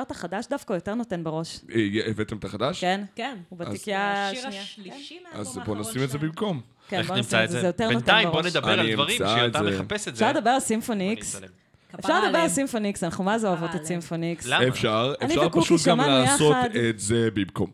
את החדש דווקא, יותר נותן בראש. הבאתם את החדש? כן, כן, הוא בתיקייה השנייה. אז בואו נשים את זה במקום. כן, בואו נשים את זה, זה יותר נותן בראש. בינתיים בואו נדבר על דברים שאתה מחפש את זה. אפשר לדבר על סימפוני אקס. אנחנו מה זה אוהבות את סימפוני אקס. אפשר פשוט גם לעשות את זה במקום.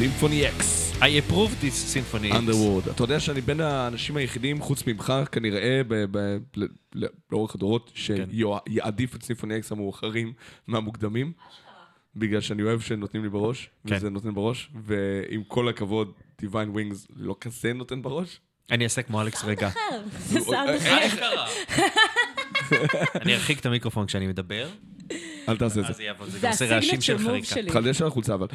סימפוני אקס. I approve this symphony. Underworld. אתה יודע שאני בין האנשים היחידים, חוץ ממך, כנראה, לאורך הדורות, שיעדיף את סימפוני אקס המאוחרים מהמוקדמים, בגלל שאני אוהב שנותנים לי בראש, וזה נותן בראש, ועם כל הכבוד, Divine Wings לא כזה נותן בראש. אני אעשה כמו אלכס רגע. איך קרה? אני ארחיק את המיקרופון כשאני מדבר. אל תעשה את זה. זה הסיגנט של מוב שלי. חדש על החולצה, אבל.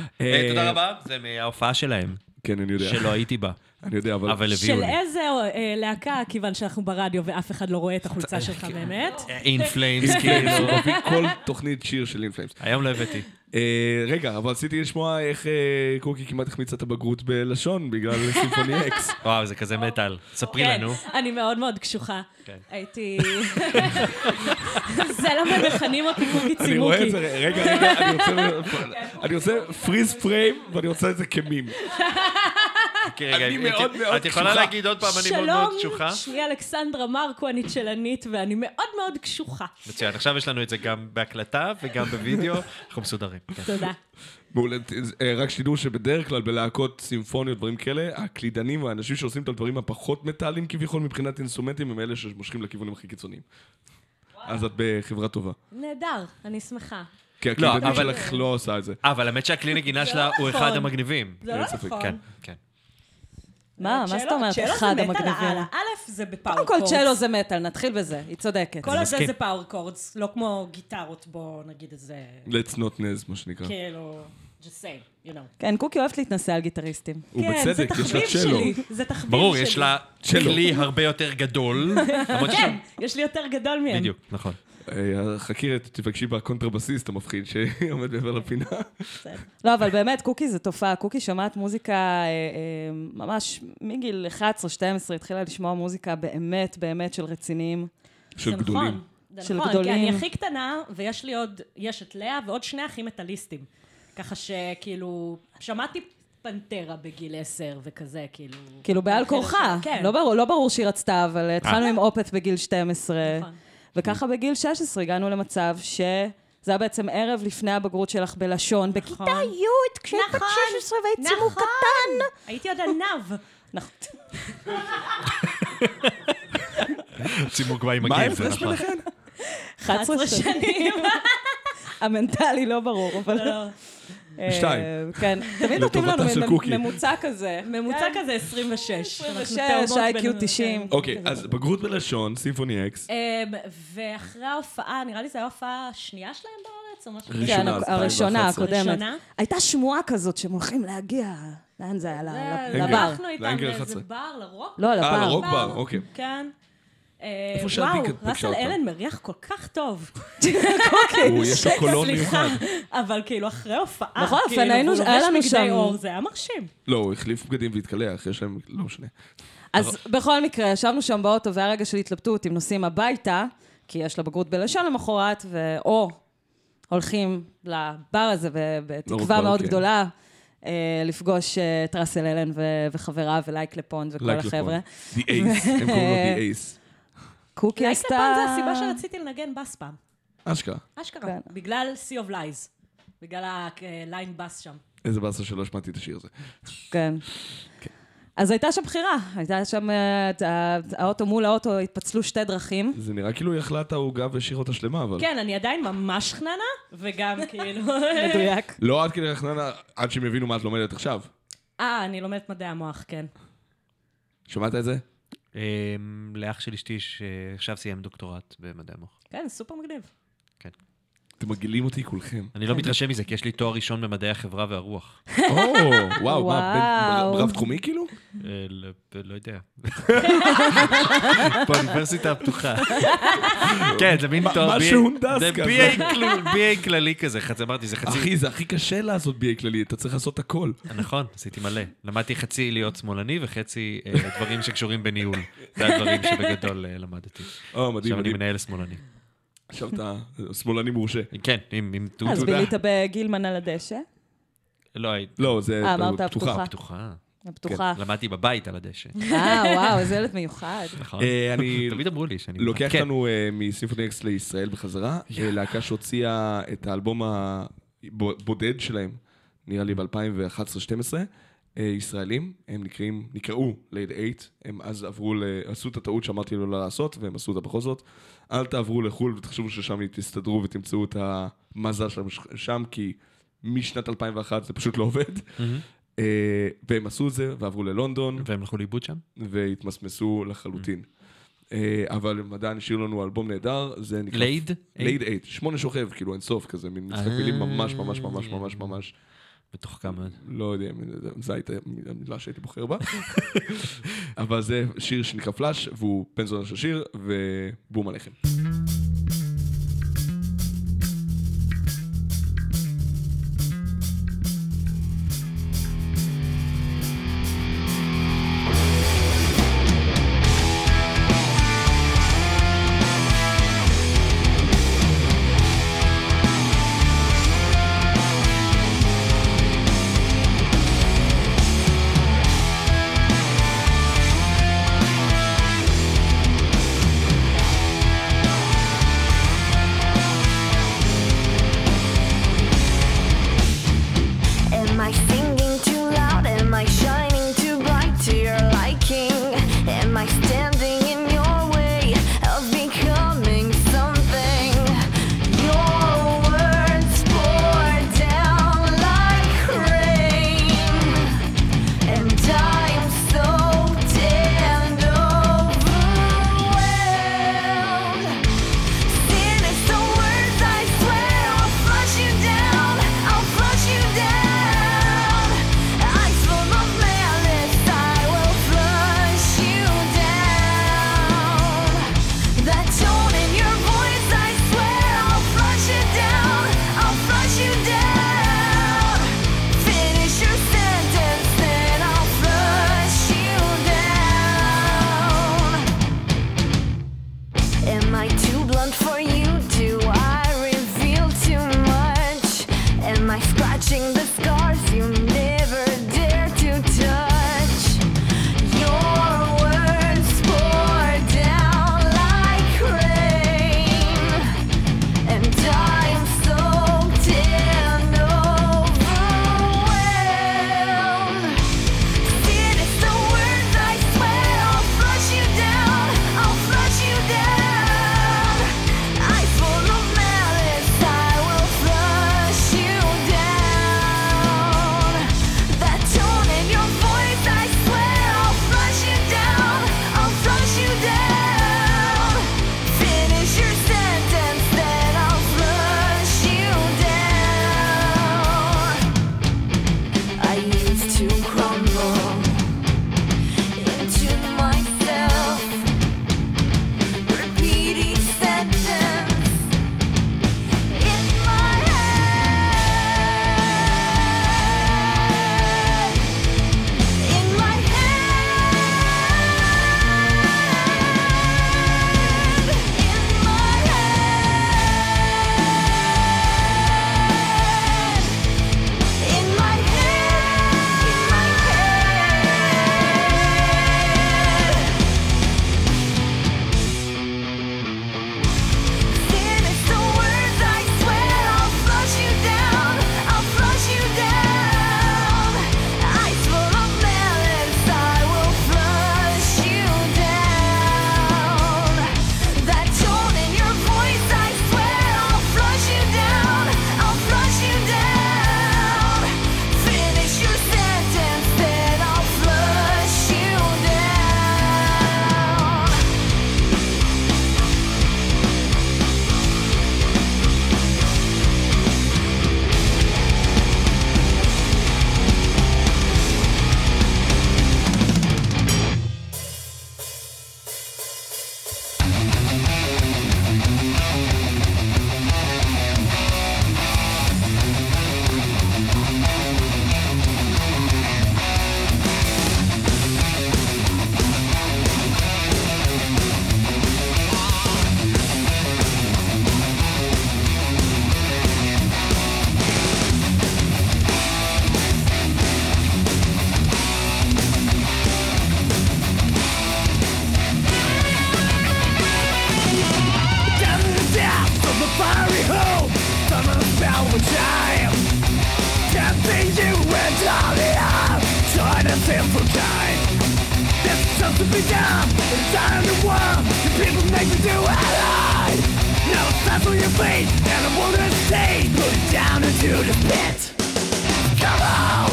תודה רבה, זה מההופעה שלהם. כן, אני יודע. שלא הייתי בה. אני יודע, אבל... של איזה להקה, כיוון שאנחנו ברדיו ואף אחד לא רואה את החולצה שלך באמת. אינפלאמס, כאילו. כל תוכנית שיר של אינפלאמס. היום לא הבאתי. רגע, אבל עשיתי לשמוע איך קוקי כמעט החמיצה את הבגרות בלשון בגלל סימפוני אקס. וואו, זה כזה מטל. ספרי לנו. אני מאוד מאוד קשוחה. הייתי... זה למה מכנים אותי קוקי צימוקי. אני רואה את זה, רגע, אני עושה פריז פריים ואני עושה את זה כמים. אני מאוד מאוד קשוחה. את יכולה להגיד עוד פעם, אני מאוד מאוד קשוחה? שלום, שמי אלכסנדרה מרקו, אני צ'לנית, ואני מאוד מאוד קשוחה. מצוין, עכשיו יש לנו את זה גם בהקלטה וגם בווידאו, אנחנו מסודרים. תודה. מעולה, רק שתדעו שבדרך כלל בלהקות סימפוניות, דברים כאלה, הקלידנים והאנשים שעושים את הדברים הפחות מטאליים כביכול מבחינת אינסטרומנטים, הם אלה שמושכים לכיוונים הכי קיצוניים. אז את בחברה טובה. נהדר, אני שמחה. כי הקלידנים שלך לא עושה את זה. אבל האמת שהכלי נגינה שלה הוא אחד המגניבים. זה לא נכון. כן. מה זאת אומרת? אחד המגניבים. א' זה בפאורקורדס. קודם כל צ'לו זה מטל, נתחיל בזה, היא צודקת. כל הזה זה פאורקורדס, לא כמו גיטרות, בוא נגיד את זה. Let's not nez, מה שנקרא. כאילו, just say, you know. כן, קוקי אוהבת להתנסה על גיטריסטים. כן, זה תחביב שלי. זה תחביב שלי. ברור, יש לה כלי הרבה יותר גדול. כן, יש לי יותר גדול מהם. בדיוק, נכון. החקירת, תפגשי בקונטרבסיסט המפחיד שעומד בעבר לפינה. לא, אבל באמת, קוקי זה תופעה. קוקי שמעת מוזיקה ממש מגיל 11-12, התחילה לשמוע מוזיקה באמת, באמת של רציניים. של גדולים. של גדולים. כי אני הכי קטנה, ויש לי עוד, יש את לאה ועוד שני אחים מטליסטים. ככה שכאילו, שמעתי פנטרה בגיל 10 וכזה, כאילו... כאילו בעל כורחה. לא ברור שהיא רצתה, אבל התחלנו עם אופת בגיל 12. נכון. וככה בגיל 16 הגענו למצב שזה היה בעצם ערב לפני הבגרות שלך בלשון, בכיתה י' כשהיית בת 16 והיית צימור קטן. הייתי עוד ענב. צימור כבר עם הגיל, זה נכון. 11 שנים. המנטלי לא ברור, אבל... שתיים. כן, תמיד נותנים לנו ממוצע כזה. ממוצע כזה 26. 26, IQ 90. אוקיי, אז בגרות בלשון, סימפוני אקס. ואחרי ההופעה, נראה לי זה היה הופעה השנייה שלהם בארץ או משהו? הראשונה, הקודמת. הייתה שמועה כזאת שהם הולכים להגיע. לאן זה היה? לבר. אנחנו איתם לאיזה בר, לרוק? לא, לבר. לרוק בר, אוקיי. כן. וואו, רסל אלן מריח כל כך טוב. הוא יש לו קולון מיוחד. אבל כאילו אחרי הופעה, נכון, כאילו היה לנו שם. זה היה מרשים. לא, הוא החליף בגדים והתקלח, יש להם, לא משנה. אז בכל מקרה, ישבנו שם באוטו, והרגע של התלבטות, אם נוסעים הביתה, כי יש לה בגרות בלשון למחרת, או הולכים לבר הזה, בתקווה מאוד גדולה, לפגוש את רסל אלן וחברה, ולייק לפון וכל החבר'ה. The Ace, הם קוראים לו The Ace. קוקי עשתה... לייק לפעם זה הסיבה שרציתי לנגן בס פעם. אשכרה. אשכרה, בגלל Sea of Lies. בגלל הליין בס שם. איזה בסה שלא שמעתי את השיר הזה. כן. אז הייתה שם בחירה. הייתה שם... האוטו מול האוטו התפצלו שתי דרכים. זה נראה כאילו היא אכלה את ההוגה והשאירה אותה שלמה, אבל... כן, אני עדיין ממש חננה, וגם כאילו... מדויק. לא עד כאילו חננה, עד שהם יבינו מה את לומדת עכשיו. אני לומדת מדעי המוח, כן. שמעת את זה? לאח של אשתי שעכשיו סיים דוקטורט במדעי המוח. כן, סופר מגניב. כן. אתם מגעילים אותי כולכם. אני לא מתרשם מזה, כי יש לי תואר ראשון במדעי החברה והרוח. וואו, רב תחומי כאילו? לא יודע. באוניברסיטה הפתוחה. כן, זה מין תואר... משהו הונדס כזה. BA כללי כזה, אמרתי, זה חצי... אחי, זה הכי קשה לעשות BA כללי, אתה צריך לעשות הכל. נכון, עשיתי מלא. למדתי חצי להיות שמאלני וחצי דברים שקשורים בניהול. זה הדברים שבגדול למדתי. עכשיו אני מנהל שמאלני. עכשיו אתה שמאלני מורשה. כן, אם תודה. אז בילית בגילמן על הדשא? לא, זה פתוחה. הפתוחה. למדתי בבית על הדשא. וואו, איזה ילד מיוחד. נכון. תמיד אמרו לי שאני... לוקח לנו מסימפוני אקס לישראל בחזרה, להקה שהוציאה את האלבום הבודד שלהם, נראה לי ב-2011-12, ישראלים, הם נקראו ליד 8, הם אז עשו את הטעות שאמרתי לו לעשות, והם עשו אותה בכל זאת. אל תעברו לחול ותחשבו ששם תסתדרו ותמצאו את המזל שם, כי משנת 2001 זה פשוט לא עובד. והם עשו את זה, ועברו ללונדון. והם הלכו לאיבוד שם? והתמסמסו לחלוטין. אבל עדיין השאיר לנו אלבום נהדר, זה נקרא... ליד? ליד 8, שמונה שוכב, כאילו אינסוף כזה, מין משחק מילים ממש ממש ממש ממש ממש. בתוך כמה... לא יודע, זה הייתה המילה שהייתי בוחר בה. אבל זה שיר שנקרא פלאש, והוא בן זונה של שיר, ובום עליכם. for time. There's stuff to be done inside of the world, the people make me do a lie. Now it's time for your fate, and I want to stay. Put it down into the pit. Come on.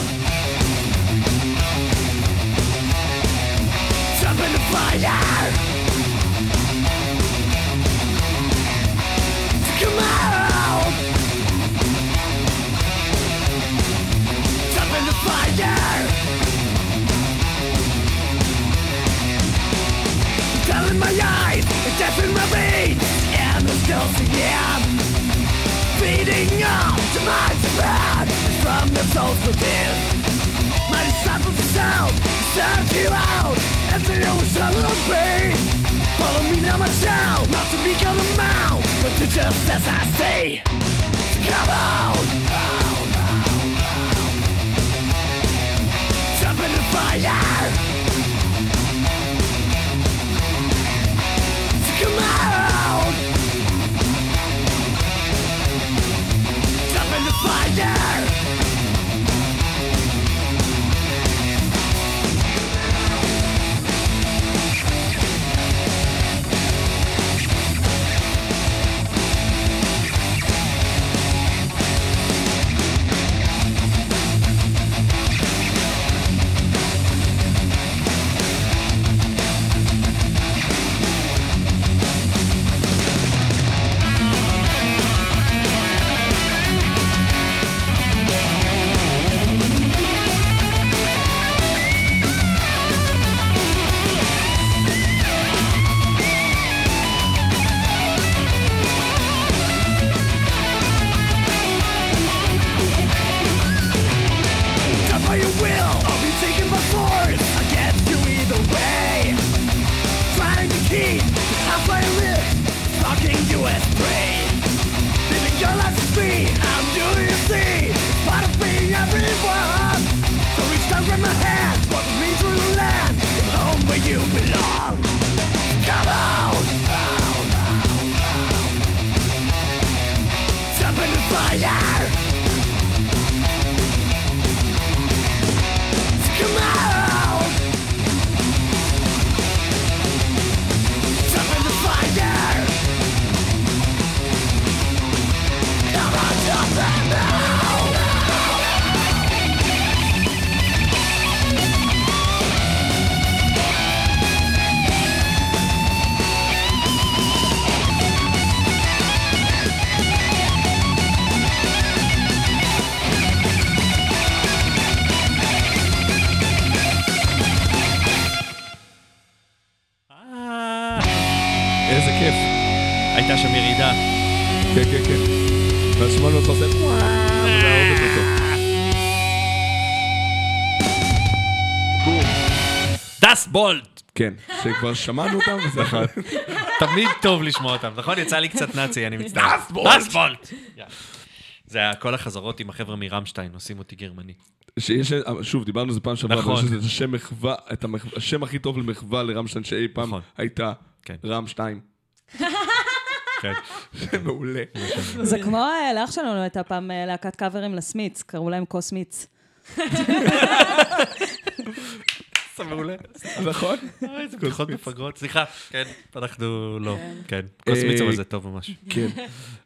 Jump in the fire. Come on. Jump in the fire. In my eyes, it's death in my veins, and I'm still singing, feeding up to my demand from the souls within. My disciples are sound, serve you out, and they always have a pain. Follow me now, my child, not to become a mouth, but to just as I say. Come on, jump in the fire. Come out. Jump in the fire. כן, שכבר שמענו אותם, וזה אחד. תמיד טוב לשמוע אותם, נכון? יצא לי קצת נאצי, אני מצטער. דאסבולט! זה כל החזרות עם החבר'ה מרמשטיין, עושים אותי גרמני. שוב, דיברנו על זה פעם שעברה, אבל שזה השם הכי טוב למחווה לרמשטיין שאי פעם הייתה רמשטיין. כן. זה מעולה. זה כמו לאח שלנו, הייתה פעם להקת קאברים לסמיץ, קראו להם קוסמיץ. מעולה. נכון? איזה פתיחות מפגרות. סליחה, כן, אנחנו לא. כן, קוסמיצו הזה טוב ממש. כן.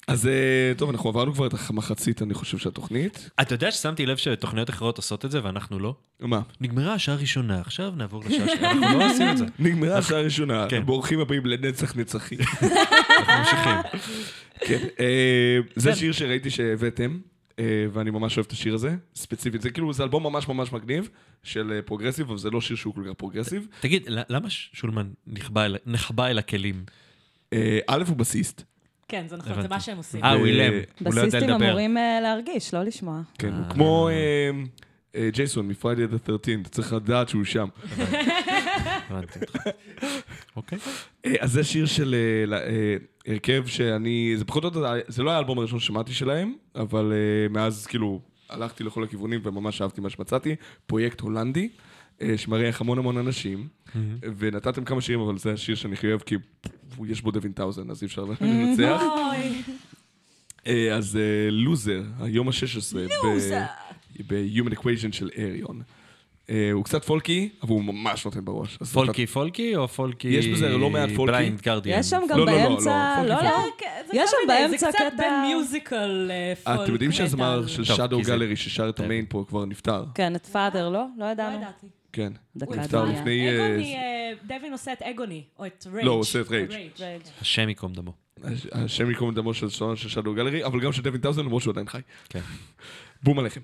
אז טוב, אנחנו עברנו כבר את המחצית, אני חושב, שהתוכנית. אתה יודע ששמתי לב שתוכניות אחרות עושות את זה, ואנחנו לא? מה? נגמרה השעה הראשונה, עכשיו נעבור לשעה שעה. אנחנו לא עושים את זה. נגמרה השעה הראשונה, בורחים הבאים לנצח נצחי. אנחנו ממשיכים. כן. זה שיר שראיתי שהבאתם. ואני ממש אוהב את השיר הזה, ספציפית. זה כאילו, זה אלבום ממש ממש מגניב של פרוגרסיב, אבל זה לא שיר שהוא כל כך פרוגרסיב. תגיד, למה שולמן נחבא אל הכלים? א' הוא בסיסט. כן, זה נכון, זה מה שהם עושים. הוא אילם. בסיסטים אמורים להרגיש, לא לשמוע. כן, הוא כמו ג'ייסון מ-Friday the 13th, אתה צריך לדעת שהוא שם. הבנתי אותך. אוקיי. אז זה שיר של הרכב שאני, זה פחות או יותר, זה לא היה האלבום הראשון ששמעתי שלהם, אבל מאז כאילו הלכתי לכל הכיוונים וממש אהבתי מה שמצאתי, פרויקט הולנדי, שמריח המון המון אנשים, ונתתם כמה שירים, אבל זה השיר שאני חייב, כי יש בו דווין טאוזן, אז אי אפשר לנצח. אז לוזר, היום ה-16, ב-Human Equation של אריון. הוא קצת פולקי, אבל הוא ממש נותן בראש. פולקי או פולקי... יש בזה לא מעט פולקי. בליינד גארדיאן. יש שם גם באמצע... יש שם באמצע קטע... זה קצת בין מיוזיקל פולק. אתם יודעים שהזמר של שאדו גלרי ששר את המיין פה כבר נפטר? כן, את פאדר, לא? לא ידענו. כן, הוא נפטר לפני... אגוני, דווין עושה את אגוני, או את רייג'. לא, הוא עושה את רייג'. השם יקום דמו. השם יקום דמו של שאדו גלרי, אבל גם של דווין טאוזן, למרות שהוא עדיין חי. כן. בום עליכם.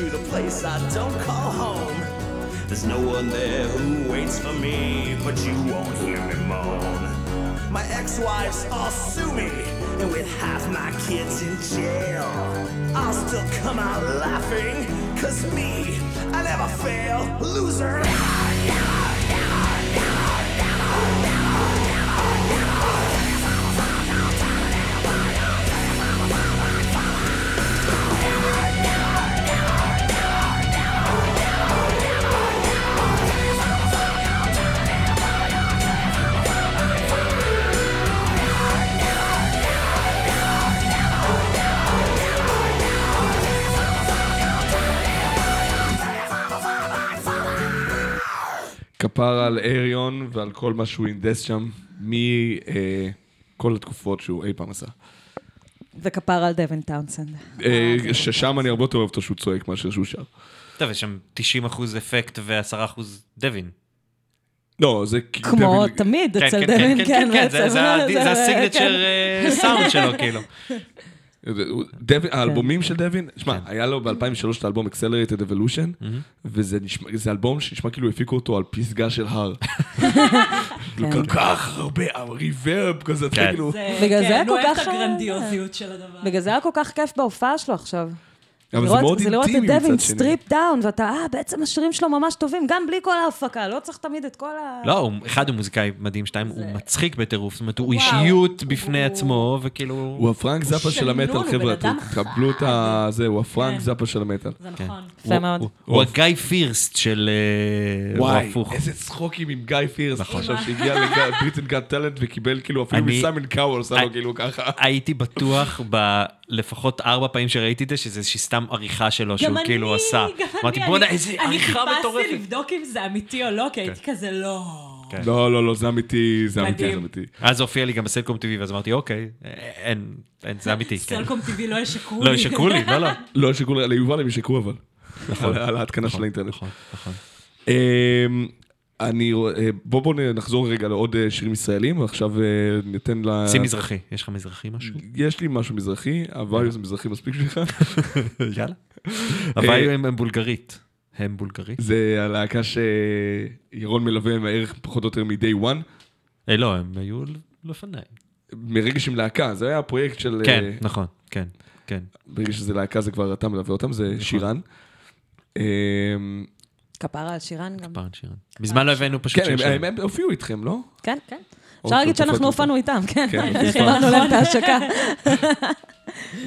To the place I don't call home. There's no one there who waits for me, but you won't hear me moan. My ex-wives all sue me, and with half my kids in jail, I'll still come out laughing, cause me, I never fail, loser. כפר על אריון ועל כל מה שהוא אינדס שם, מכל התקופות שהוא אי פעם עשה. וכפר על דבן טאונסנד. ששם אני הרבה יותר אוהב אותו שהוא צועק מאשר שהוא שר. טוב, יש שם 90% אפקט ו10% דבין. לא, זה... כמו תמיד, אצל דבין, כן. זה הסיגנצ'ר סאונד שלו, כאילו. האלבומים של דבין, שמע, היה לו ב-2003 את האלבום Accelerated Evolution, וזה אלבום שנשמע כאילו הפיקו אותו על פסגה של הר. כל כך הרבה ריברב כזה, כאילו... בגלל זה היה כל כך... את הגרנדיוזיות של הדבר. בגלל זה היה כל כך כיף בהופעה שלו עכשיו. אבל זה מאוד אינטימי מצד שני. זה לראות את דבין סטריפ דאון, ואתה, בעצם השירים שלו ממש טובים, גם בלי כל ההפקה, לא צריך תמיד את כל ה... לא, אחד הוא מוזיקאי מדהים, שתיים, הוא מצחיק בטירוף, זאת אומרת, הוא אישיות בפני עצמו, וכאילו... הוא הפרנק זאפה של המטל, חבר'ה, תקבלו את זה, הוא הפרנק זאפה של המטל. זה נכון. יפה מאוד. הוא הגיא פירסט של... וואי, איזה צחוקים עם גיא פירסט, עכשיו שהגיע לבריטן גאט טאלנט וקיבל כאילו אפילו מסיימון קאוול, עשה לו כאילו ככה. הייתי בטוח לפחות 4 פעמים שראיתי את זה, שזה איזושהי סתם עריכה שלו, שהוא כאילו עשה. אמרתי, בוא'נה, איזה עריכה מטורפת. אני חיפשתי לבדוק אם זה אמיתי או לא, כי הייתי כזה לא. לא, לא, לא, זה אמיתי, זה אמיתי, זה אמיתי. אז הופיע לי גם בסלקום טבעי, ואז אמרתי, אוקיי, אין, זה אמיתי. סלקום טבעי לא ישקרו לי. לא ישקרו לי, לא, לא. לא ישקרו לי, ליובל הם ישקרו אבל. נכון. על ההתקנה של האינטרנט. נכון. בואו נחזור רגע לעוד שירים ישראלים, ועכשיו ניתן לה... שים מזרחי, יש לך מזרחי משהו? יש לי משהו מזרחי, הוואיו זה מזרחי מספיק שלך. יאללה. הוואיו הם בולגרית. הם בולגרית. זה הלהקה שירון מלווה עם הערך פחות או יותר מ-Day One. לא, הם היו לפניים. מרגע שהם להקה, זה היה הפרויקט של... כן, נכון, כן, כן. ברגע שזה להקה זה כבר אתה מלווה אותם, זה שירן. כפרה על שירן גם. כפרה על שירן. מזמן לא הבאנו פשוט שירן. כן, הם הופיעו איתכם, לא? כן, כן. אפשר להגיד שאנחנו הופענו איתם, כן. חיברנו להם את ההשקה.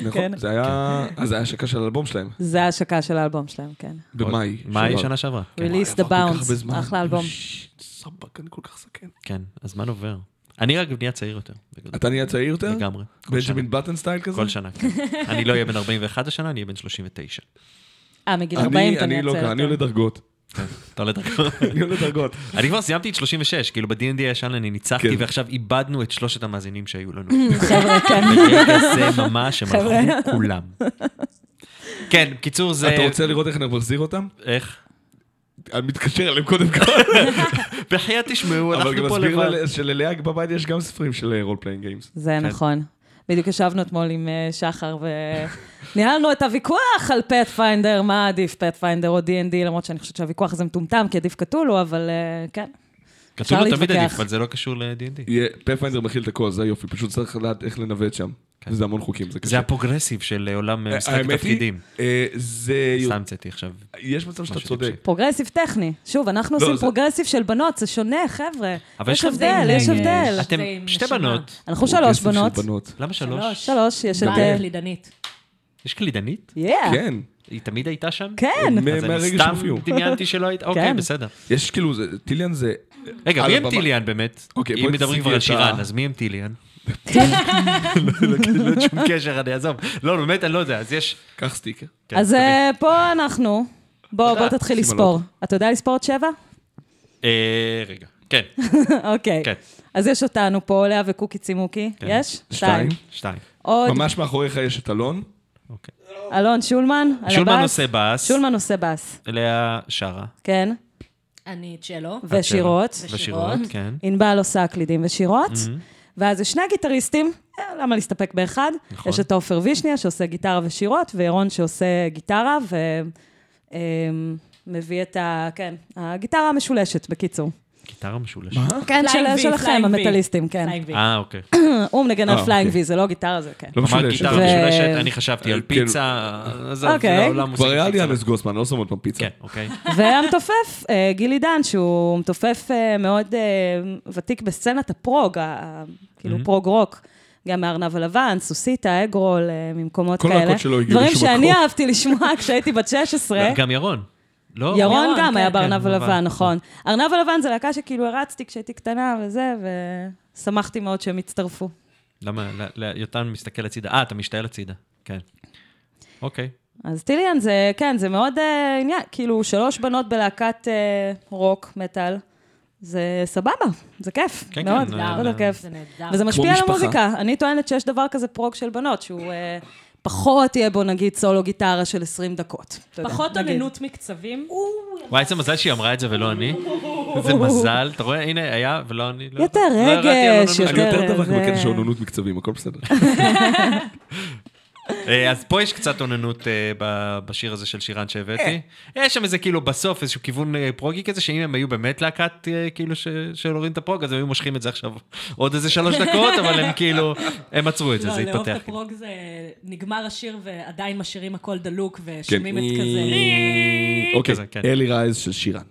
נכון, זה היה... אז זה היה השקה של האלבום שלהם. זה היה השקה של האלבום שלהם, כן. במאי. מאי שנה שעברה. Release the Bounce, אחלה אלבום. סבק, אני כל כך סכן. כן, הזמן עובר. אני רק בנייה צעיר יותר. אתה נהיה צעיר יותר? לגמרי. בנג'מין באטן סטייל כזה? כל שנה, כן. אני לא אהיה בן 41 השנה, אני אהיה בן 39. מגיל 40 אתה נהיה צעיר יותר. אני עולה דרגות. אתה עולה דרגות. אני עולה דרגות. אני כבר סיימתי את 36, כאילו ב-D&D הישן אני ניצחתי, ועכשיו איבדנו את 3 המאזינים שהיו לנו. חבר'ה, כן. זה ממש, הם הלכו כולם. כן, בקיצור זה... אתה רוצה לראות איך אני מחזיר אותם? איך? אני מתקשר אליהם קודם כל. בחייה תשמעו, אנחנו פה לבד. אבל גם מסביר שללאג בבית יש גם ספרים של רול פליינג גיימס. זה נכון. בדיוק ישבנו אתמול עם שחר, וניהלנו את הוויכוח על פאת'פיינדר, מה עדיף, פאת'פיינדר או D&D, למרות שאני חושבת שהוויכוח הזה מטומטם, כי עדיף קתולו, אבל כן. קתולו תמיד עדיף, אבל זה לא קשור ל-D&D. פאת'פיינדר מכיל את הכל, זה יופי, פשוט צריך לדעת איך לנווט שם. זה המון חוקים, זה קשה. זה הפרוגרסיב של עולם משחק תפקידים. סמצתי עכשיו. יש מצב שאתה צודק. פרוגרסיב טכני. שוב, אנחנו עושים פרוגרסיב של בנות, זה שונה, חבר'ה. יש הבדל, יש הבדל. אתם 2 בנות. אנחנו 3 בנות. למה 3? 3, יש את... קלידנית. יש קלידנית? כן. היא תמיד הייתה שם? כן. סתם דמיינתי שלא הייתה. אוקיי, בסדר. יש כאילו, טיליאן זה... רגע, מי הם טיליאן באמת? אם מדברים כבר על שירן, אז מי הם טיליאן? לא שום קשר, אני אעזוב. לא, באמת אני לא יודע, אז יש... קח סטיקר. אז פה אנחנו. בוא תתחיל לספור. אתה יודע לספור את 7? רגע, כן. אוקיי. אז יש אותנו פה, עולה וקוקי צימוקי. יש? 2. ממש מאחוריך יש את אלון. אלון שולמן. שולמן עושה בס. שולמן עושה בס. אליה שרה. כן. אני צ'לו. ושירות. אינבל עושה קלידים ושירות. ואז יש 2 גיטריסטים, למה להסתפק באחד? נכון. יש את אופר וישניה שעושה גיטרה ושירות, וירון שעושה גיטרה, ומביא את הגיטרה המשולשת, בקיצור. גיטרה משולשת? מה? כן, שלכם, המטליסטים, כן. אוקיי. הוא מנגן על פליינג וי, זה לא גיטרה, זה כן. לא משולשת. גיטרה משולשת, אני חשבתי על פיצה, זה העולם מוסיף. כבר היה לי אנס גוסמן, לא שמות פעם פיצה. כן, אוקיי. והמתופף, גילי דן, שהוא מתופף מאוד ותיק בסצנת הפרוג, כאילו פרוג רוק, גם מארנב הלבן, סוסיטה, אגרול, ממקומות כאלה. כל הלהקות שלו הגיעו לשמוע. דברים שאני אהבתי לשמוע כשהייתי בת 16. גם ירון. ירון גם היה בארנב הלבן, נכון. ארנב הלבן זה להקה שכאילו הרצתי כשהייתי קטנה וזה, ושמחתי מאוד שהם הצטרפו. למה? יותן מסתכל הצידה. אתה משתהל הצידה. כן. אוקיי. אז טיליאן זה, כן, זה מאוד עניין. כאילו 3 בנות בלהקת רוק, מטל, זה סבבה, זה כיף. כן, מאוד, כן. מאוד כיף. זה נהדר. וזה משפיע על המוזיקה. אני טוענת שיש דבר כזה פרוג של בנות, שהוא פחות יהיה בו, נגיד, סולו גיטרה של 20 דקות. פחות עוננות מקצבים. וואי, זה מזל שהיא אמרה את זה ולא אני. זה מזל. אתה רואה, הנה, היה ולא אני. יותר רגש, יותר. אני יותר דווקא בקטע שעוננות מקצבים, הכל בסדר. אז פה יש קצת עוננות בשיר הזה של שירן שהבאתי. יש שם איזה כאילו בסוף, איזשהו כיוון פרוגי כזה, שאם הם היו באמת להקת כאילו של הורים את הפרוג, אז הם היו מושכים את זה עכשיו עוד איזה 3 דקות, אבל הם כאילו, הם עצרו את זה, זה התפתח. לא, לאהוב הפרוג זה נגמר השיר ועדיין משאירים הכל דלוק ושומעים את כזה. אוקיי, אלי רייז של שירן.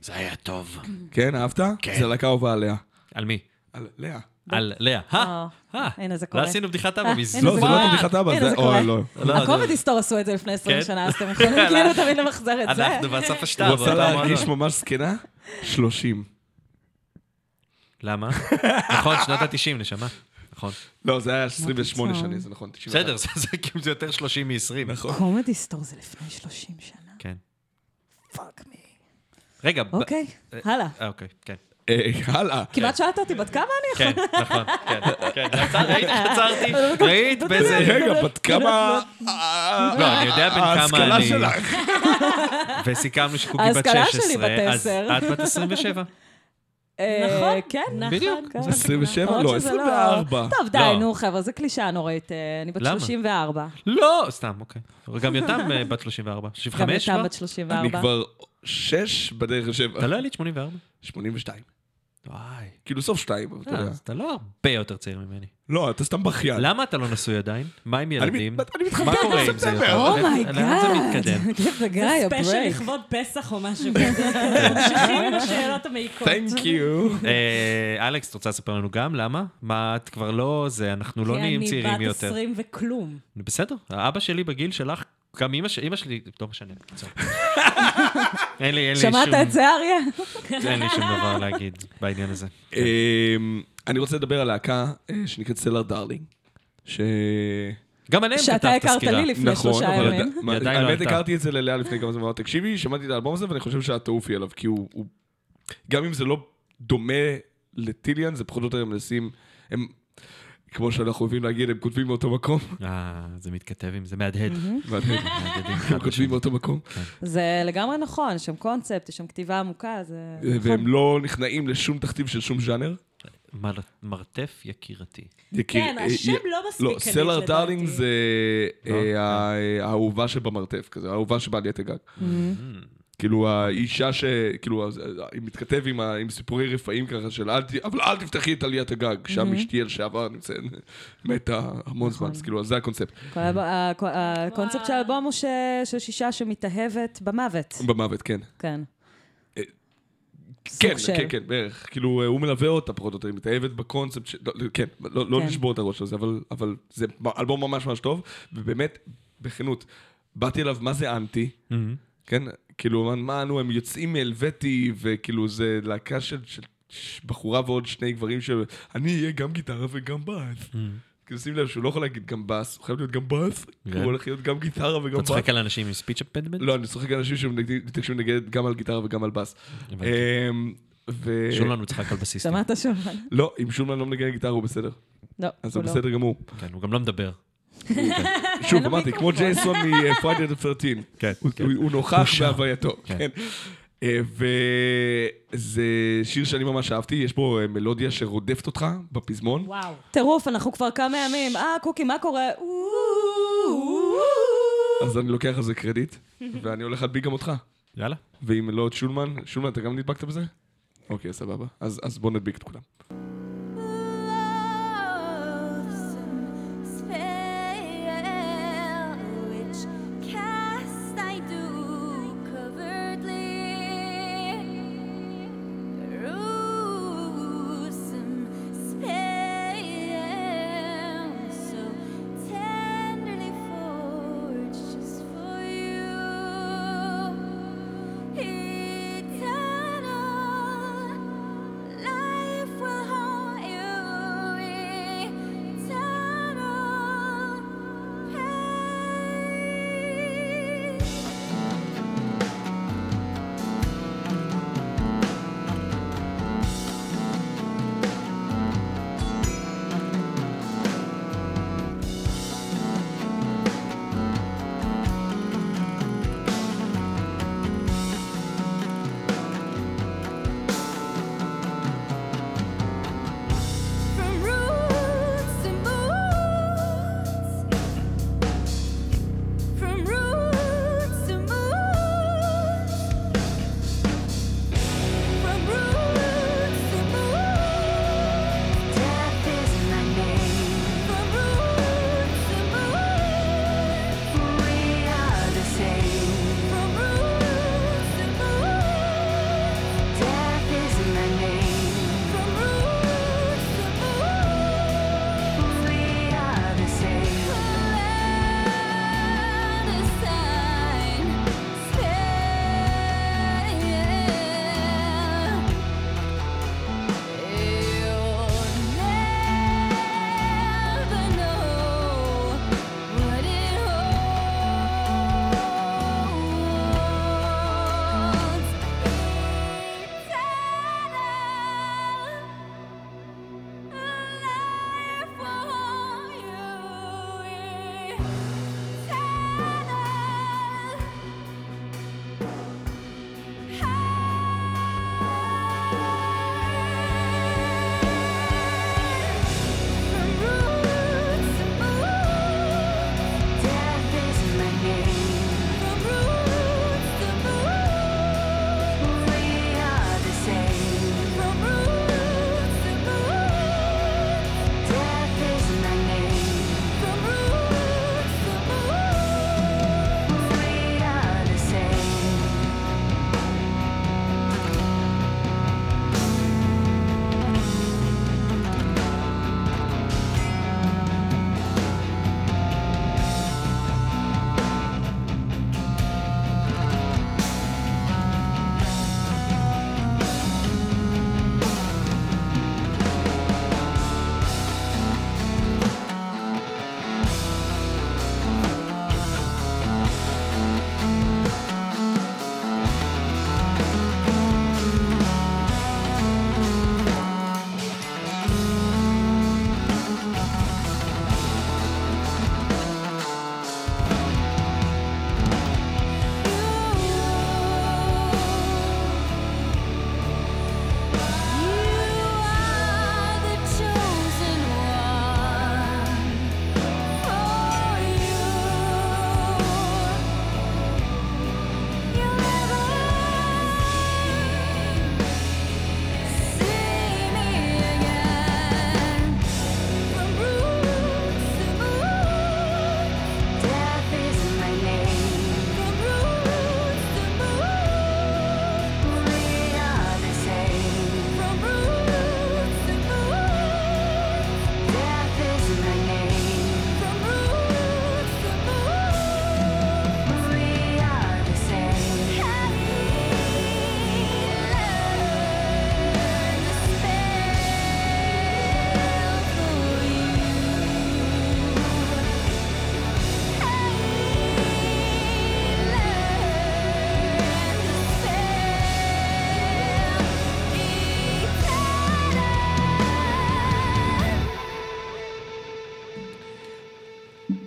זה היה טוב. כן, אהבת? זה לקה הובה עליה. על מי? על לאה. על לאה. הנה זה קורה. לא עשינו בדיחת אבא מזמן. לא, זה לא בדיחת אבא. הנה זה קורה. הקומד היסטור עשו את זה לפני 20 שנה, אז אתם יכולים כאילו תמיד למחזר את זה. אנחנו בסוף השטר. הוא רוצה להרגיש ממש סקנה? 30. למה? נכון, שנות ה-90 נשמה. נכון. לא, זה היה 28 שנה, זה נכון. בסדר, זה יותר 30 מ-20, נכון. קומד היסטור זה לפני 30 שנה. כן. פאק מי. רגע. אוקיי, הלאה. אוקיי, כן. הלאה. כמעט שאלת אותי, בת כמה אני יכולה? כן, נכון, כן. ראית, חצרתי. ראית באיזה... רגע, בת כמה... לא, אני יודע בין כמה אני... ההשכלה שלך. וסיכמנו שקוקי בת 16. ההשכלה שלי בת 10. אז את בת 27. נכון, כן. בדיוק. 27? לא, 24. טוב, די, נו, חבר'ה, זה קלישה נוראית. אני בת 34. לא, סתם, אוקיי. גם יותם בת 34. 35? גם יותם בת 34. אני כבר... 6 בדרך לשבע. אתה לא עלית 84? 82. וואי. כאילו סוף 2, אבל אתה יודע. אתה לא הרבה יותר צעיר ממני. לא, אתה סתם בכיין. למה אתה לא נשוי עדיין? מה עם ילדים? מה קורה עם זה? אומייגאד. זה ספיישל לכבוד פסח או משהו. ממשיכים עם השאלות המעיקות. תנק יו. אלכס, אתה רוצה לספר לנו גם? למה? מה את כבר לא... אנחנו לא נהיים צעירים יותר. כי אני בת 20 וכלום. בסדר. האבא שלי בגיל שלך... גם אמא שלי, לא משנה, שמעת את זה אריה? אין לי שום דבר להגיד בעניין הזה. אני רוצה לדבר על להקה שנקראת סלר דארלינג, גם עליהם שאתה הכרת לי לפני 3 ימים. האמת הכרתי את זה ללאה לפני כמה זמן, תקשיבי, שמעתי את האלבום הזה ואני חושב שאת תעופי עליו, כי הוא, גם אם זה לא דומה לטיליאן, זה פחות או יותר מנסים, הם כמו שאנחנו אוהבים להגיד, הם כותבים מאותו מקום. זה מתכתב עם זה, מהדהד. הם כותבים מאותו מקום. זה לגמרי נכון, יש שם קונספט, יש שם כתיבה עמוקה. והם לא נכנעים לשום תכתיב של שום ז'אנר? מרתף יקירתי. כן, השם לא מספיק. לא, סלר דארלינג זה האהובה שבמרתף כזה, האהובה שבעליית הגג. כאילו האישה שכאילו היא מתכתב עם סיפורי רפאים ככה של אבל אל תפתחי את עליית הגג, שם אשתי לשעבר נמצאת מתה המון זמן, אז כאילו זה הקונספט. הקונספט של האלבום הוא שיש אישה שמתאהבת במוות. במוות, כן. כן. כן, כן, כן, בערך. כאילו הוא מלווה אותה פחות או יותר, היא מתאהבת בקונספט, כן, לא נשבור את הראש הזה, אבל זה אלבום ממש ממש טוב, ובאמת, בכנות, באתי אליו מה זה אנטי, כן, כאילו, מה אנו, הם יוצאים מאלווטי, וכאילו, זה להקה של בחורה ועוד שני גברים שאני אהיה גם גיטרה וגם בס. כאילו, שים לב שהוא לא יכול להגיד גם בס, הוא חייב להיות גם בס, הוא הולך להיות גם גיטרה וגם בס. אתה צוחק על אנשים עם ספיץ' אפנדמנט? לא, אני צוחק על אנשים שמנגד גם על גיטרה וגם על בס. שולמן הוא צחק על בסיסטים. שמעת שולמן? לא, אם שולמן לא מנגד גיטרה, הוא בסדר. לא, הוא לא. אז הוא בסדר גם הוא. כן, הוא גם לא מדבר. שוב, אמרתי, כמו ג'ייסון מפריידי דה 13. הוא נוכח בהווייתו. וזה שיר שאני ממש אהבתי, יש בו מלודיה שרודפת אותך בפזמון. וואו. טירוף, אנחנו כבר כמה ימים. קוקי, מה קורה? אז אני לוקח על זה קרדיט, ואני הולך להדביק גם אותך. יאללה. ואם לא עוד שולמן, שולמן, אתה גם נדבקת בזה? אוקיי, סבבה. אז בוא נדביק את כולם. He done all life will hold.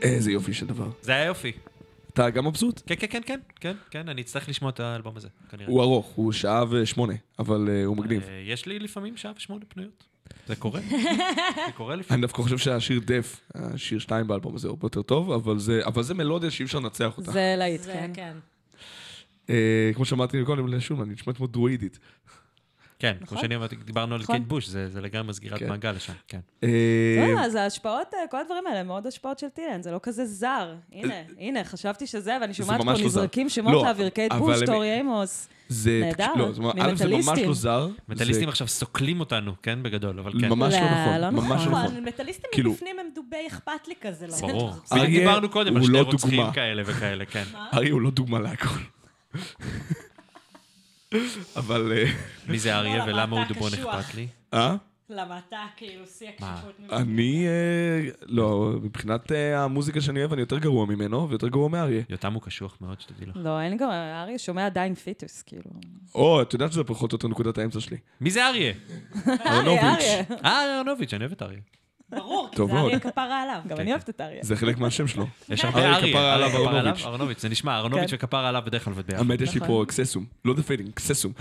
איזה יופי של דבר. זה היה יופי. אתה גם מבסוט? כן, כן, כן, כן, כן, אני אצטרך לשמוע את האלבום הזה, כנראה. הוא ארוך, הוא 1:08, אבל הוא מגניב. יש לי לפעמים 1:08 פנויות. זה קורה? זה קורה לפעמים. אני דווקא חושב שהשיר דף, השיר 2 באלבום הזה, הוא יותר טוב, אבל זה מלודיה שאי אפשר לנצח אותה. זה להיט, כן. כמו שאמרתי מקודם, לשום, אני נשמעת כמו דרואידית. כן, כמו שאני אמרתי, דיברנו על קייט בוש, זה לגמרי סגירת מעגל לשם, כן. אז ההשפעות, כל הדברים האלה, מאוד השפעות של טילן, זה לא כזה זר. הנה, חשבתי שזה, ואני שומעת פה נזרקים שמות לאוויר, קייט בוש, טורי אימוס, נהדר, ממטליסטים. זה ממש לא זר. מטליסטים עכשיו סוקלים אותנו, כן, בגדול, אבל כן. ממש לא נכון, ממש לא נכון. מטליסטים מבפנים הם דובי אכפת לי כזה. ברור. דיברנו קודם על שתי רוצחים כאלה וכאלה, כן. אריה הוא לא דוגמה להכל. אבל... מי זה אריה ולמה הוא דובון אכפת לי? למה אתה כאילו שיא הקשיפות ממנו? אני... לא, מבחינת המוזיקה שאני אוהב, אני יותר גרוע ממנו ויותר גרוע מאריה. יותם הוא קשוח מאוד, שתדעי לך. לא, אין גרוע, אריה שומע עדיין פיטוס, כאילו. או, את יודעת שזה פחות אותו נקודת האמצע שלי. מי זה אריה? אהרונוביץ'. אהרונוביץ', אני אוהב את אריה. ברור, כי זה אריה כפרה עליו. גם אני אוהבת את אריה. זה חלק מהשם שלו. יש הרבה אריה, ארנוביץ'. זה נשמע, ארנוביץ' וכפרה עליו בדרך כלל ודרך. האמת, יש לי פה קססום. לא דפיידינג, קססום.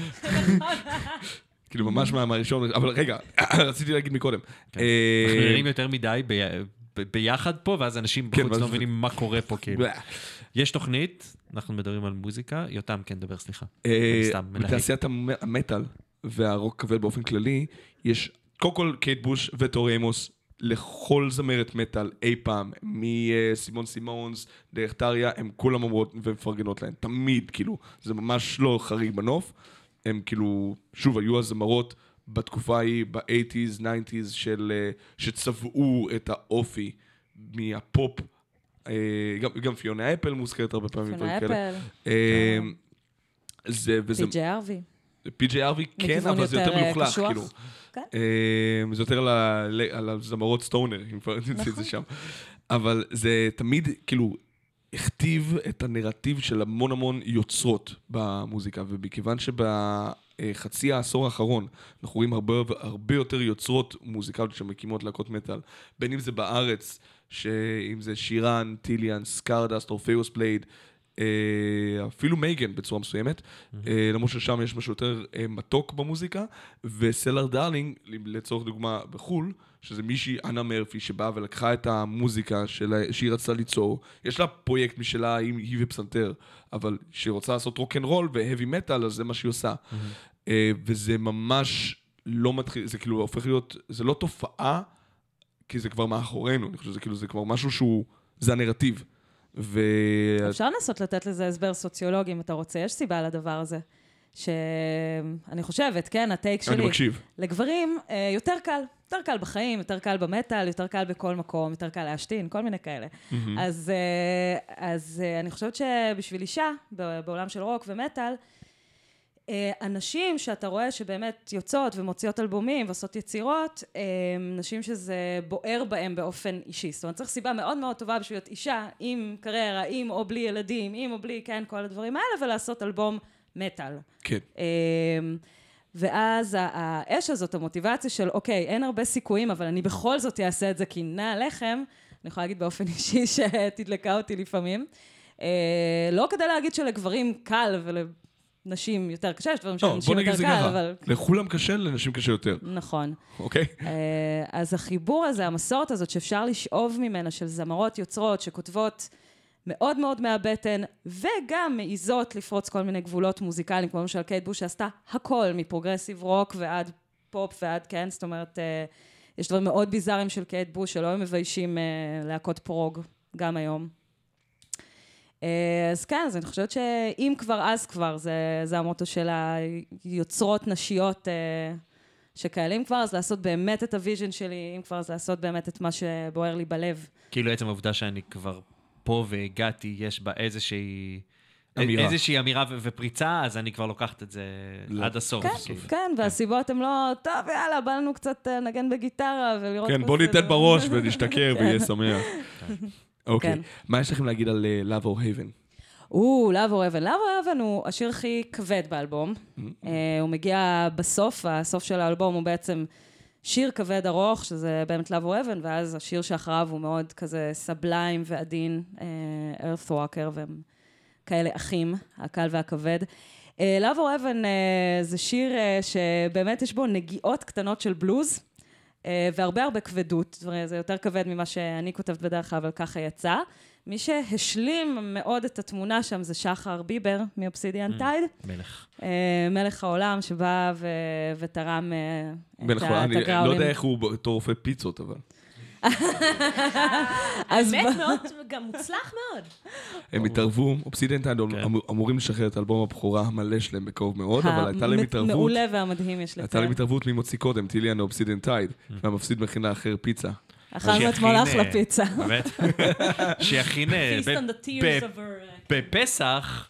כאילו, ממש מהראשון. אבל רגע, רציתי להגיד מקודם. אנחנו נראים יותר מדי ביחד פה, ואז אנשים בחוץ לא מבינים מה קורה פה. יש תוכנית, אנחנו מדברים על מוזיקה. יותם, כן, דבר, סליחה. בתעשיית המטל והרוק כבד באופן כללי, יש קוקול, קייט בוש וטורי אימוס. לכל זמרת מטל אי פעם, מסימון סימונס, דרך טריה, הם כולם אומרות ומפרגנות להן, תמיד, כאילו, זה ממש לא חריג בנוף, הם כאילו, שוב, היו הזמרות בתקופה ההיא, ב-80s, 90s, שצבעו את האופי מהפופ, גם פיונה אפל מוזכרת הרבה פעמים. פיונה אפל. פי.ג'יי ארווי. פי.ג'יי ארווי, כן, אבל זה יותר מלוכלך, כאילו. זה יותר על הזמרות סטונר, אם כבר נמצא את זה שם. אבל זה תמיד, כאילו, הכתיב את הנרטיב של המון המון יוצרות במוזיקה, ובכיוון שבחצי העשור האחרון אנחנו רואים הרבה יותר יוצרות מוזיקליות שמקימות להקות מטל, בין אם זה בארץ, אם זה שירן, טיליאן, סקארדאסט, אורפיוס בלייד, אפילו מייגן בצורה מסוימת, למרות ששם יש משהו יותר מתוק במוזיקה, וסלר דארלינג, לצורך דוגמה בחול, שזה מישהי, אנה מרפי, שבאה ולקחה את המוזיקה שהיא רצתה ליצור, יש לה פרויקט משלה עם היא ופסנתר, אבל שהיא רוצה לעשות רוק'נ'רול והבי מטל, אז זה מה שהיא עושה. וזה ממש לא מתחיל, זה כאילו הופך להיות, זה לא תופעה, כי זה כבר מאחורינו, אני חושב, זה כבר משהו שהוא, זה הנרטיב. אפשר לנסות לתת לזה הסבר סוציולוגי אם אתה רוצה, יש סיבה לדבר הזה שאני חושבת, כן, הטייק שלי לגברים יותר קל, יותר קל בחיים, יותר קל במטל, יותר קל בכל מקום, יותר קל להשתין, כל מיני כאלה. אז אני חושבת שבשביל אישה בעולם של רוק ומטל, אנשים שאתה רואה שבאמת יוצאות ומוציאות אלבומים ועושות יצירות, נשים שזה בוער בהם באופן אישי. זאת אומרת, צריך סיבה מאוד מאוד טובה בשביל להיות אישה, עם קריירה, עם או בלי ילדים, עם או בלי, כן, כל הדברים האלה, ולעשות אלבום מטל. כן. ואז האש הזאת, המוטיבציה של, אוקיי, אין הרבה סיכויים, אבל אני בכל זאת אעשה את זה, כי נע לכם, אני יכולה להגיד באופן אישי שתדלקה אותי לפעמים. לא כדי להגיד שלגברים קל ול... נשים יותר קשה, יש דברים של נשים יותר קל, אבל... לכולם קשה, לנשים קשה יותר. נכון. אוקיי. אז החיבור הזה, המסורת הזאת, שאפשר לשאוב ממנה, של זמרות יוצרות, שכותבות מאוד מאוד מהבטן, וגם מעיזות לפרוץ כל מיני גבולות מוזיקליים, כמו למשל קייט בוש, שעשתה הכל, מפרוגרסיב רוק ועד פופ ועד כן, זאת אומרת, יש דברים מאוד ביזריים של קייט בוש, שלא הם מביישים להקות פרוג, גם היום. אז כן, אז אני חושבת שאם כבר אז כבר, זה המוטו של היוצרות נשיות שקיילים כבר, אז לעשות באמת את הוויז'ן שלי, אם כבר אז לעשות באמת את מה שבוער לי בלב. כאילו עצם העובדה שאני כבר פה והגעתי, יש בה איזושהי אמירה ופריצה, אז אני כבר לוקחת את זה עד הסוף. כן, והסיבות הן לא, טוב, יאללה, בא לנו קצת נגן בגיטרה ולראות... כן, בוא ניתן בראש ונשתכר ויהיה שמח. אוקיי, מה יש לכם להגיד על Love or Heaven? Love or Heaven. Love or Heaven הוא השיר הכי כבד באלבום. הוא מגיע בסוף, הסוף של האלבום הוא בעצם שיר כבד ארוך, שזה באמת לב או אבן, ואז השיר שאחריו הוא מאוד כזה סבליים ועדין, Earthwalker, והם כאלה אחים, הקל והכבד. לב או אבן זה שיר שבאמת יש בו נגיעות קטנות של בלוז, והרבה הרבה כבדות, זה יותר כבד ממה שאני כותבת בדרך כלל, אבל ככה יצא. מי שהשלים מאוד את התמונה שם זה שחר ביבר מאובסידיאן טייד. מלך. מלך העולם שבא ותרם את הגראולים. אני לא יודע איך הוא תורפה פיצות, אבל... באמת מאוד, גם מוצלח מאוד. הם התערבו, אובסידיאן טייד אמורים לשחרר את אלבום הבכורה המלא שלהם בקרוב מאוד, אבל הייתה להם התערבות... המעולה והמדהים יש לציין. הייתה להם התערבות מי מוציא קודם, טיליאן אובסידיאן טייד, והמפסיד מכין לאחר פיצה. אכלנו אתמול אחלה פיצה. באמת? שיכין בפסח.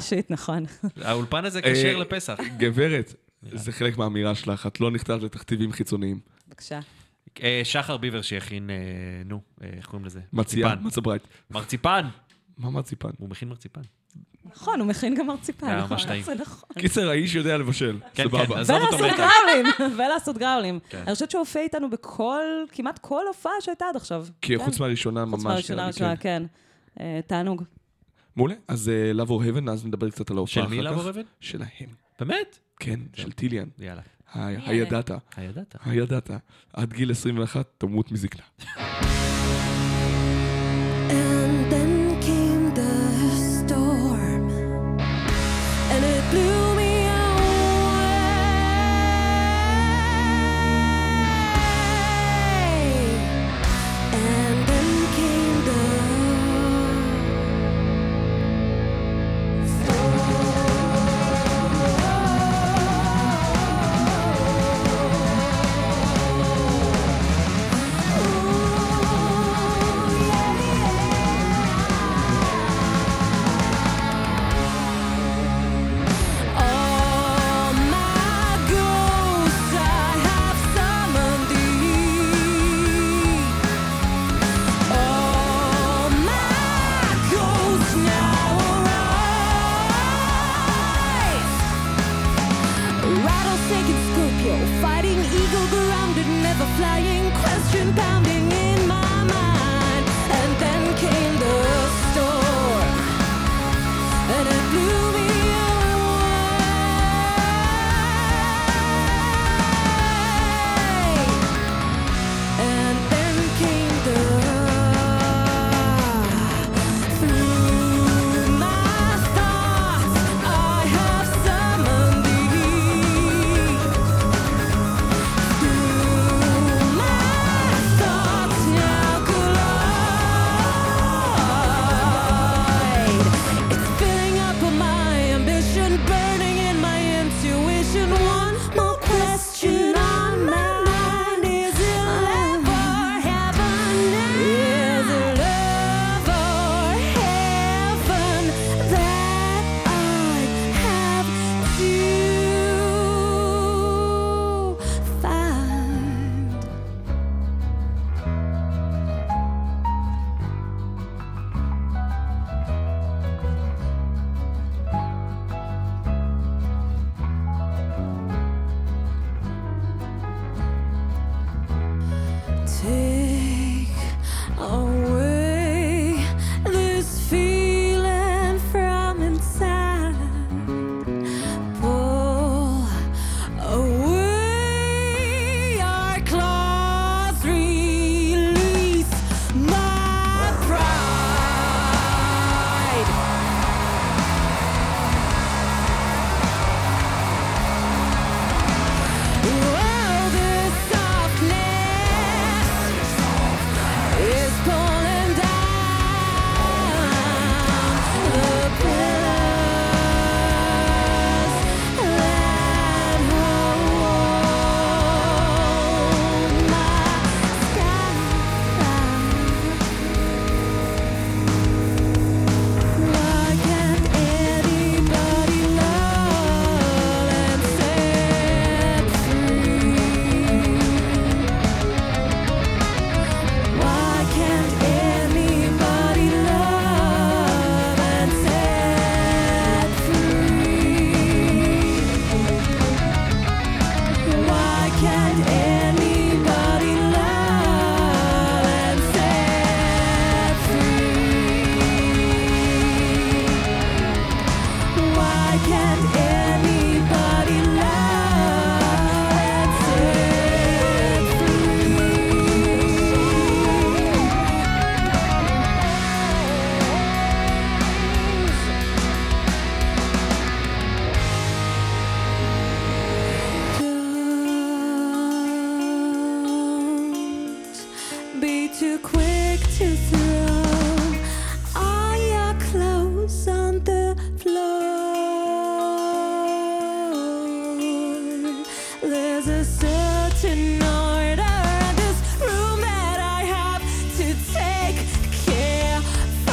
שיט, נכון. האולפן הזה קשר לפסח. גברת, זה חלק מהאמירה שלך, את לא נכתבת לתכתיבים חיצוניים. בבקשה. שחר ביבר שיכין, נו, איך קוראים לזה? מרציפן. מצברית. מרציפן. מה מרציפן? הוא מכין מרציפן. נכון, הוא מכין גם מרציפן. ממש טעים. קיצר, האיש יודע לבשל. סבבה. ולעשות גראולים. אני חושבת שהוא הופיע איתנו בכל, כמעט כל הופעה שהייתה עד עכשיו. כי חוץ מהראשונה ממש. חוץ מהראשונה, כן. תענוג. מעולה. אז לב או אבן, אז נדבר קצת על ההופעה. של מי לב או אבן? שלהם. באמת? כן, של טיליאן. יאללה. הידעת. הידעת. הידעת. עד גיל 21, תמות מזקנה. It's gone. be too quick to throw all your clothes on the floor. There's a certain order in this room that I have to take care for.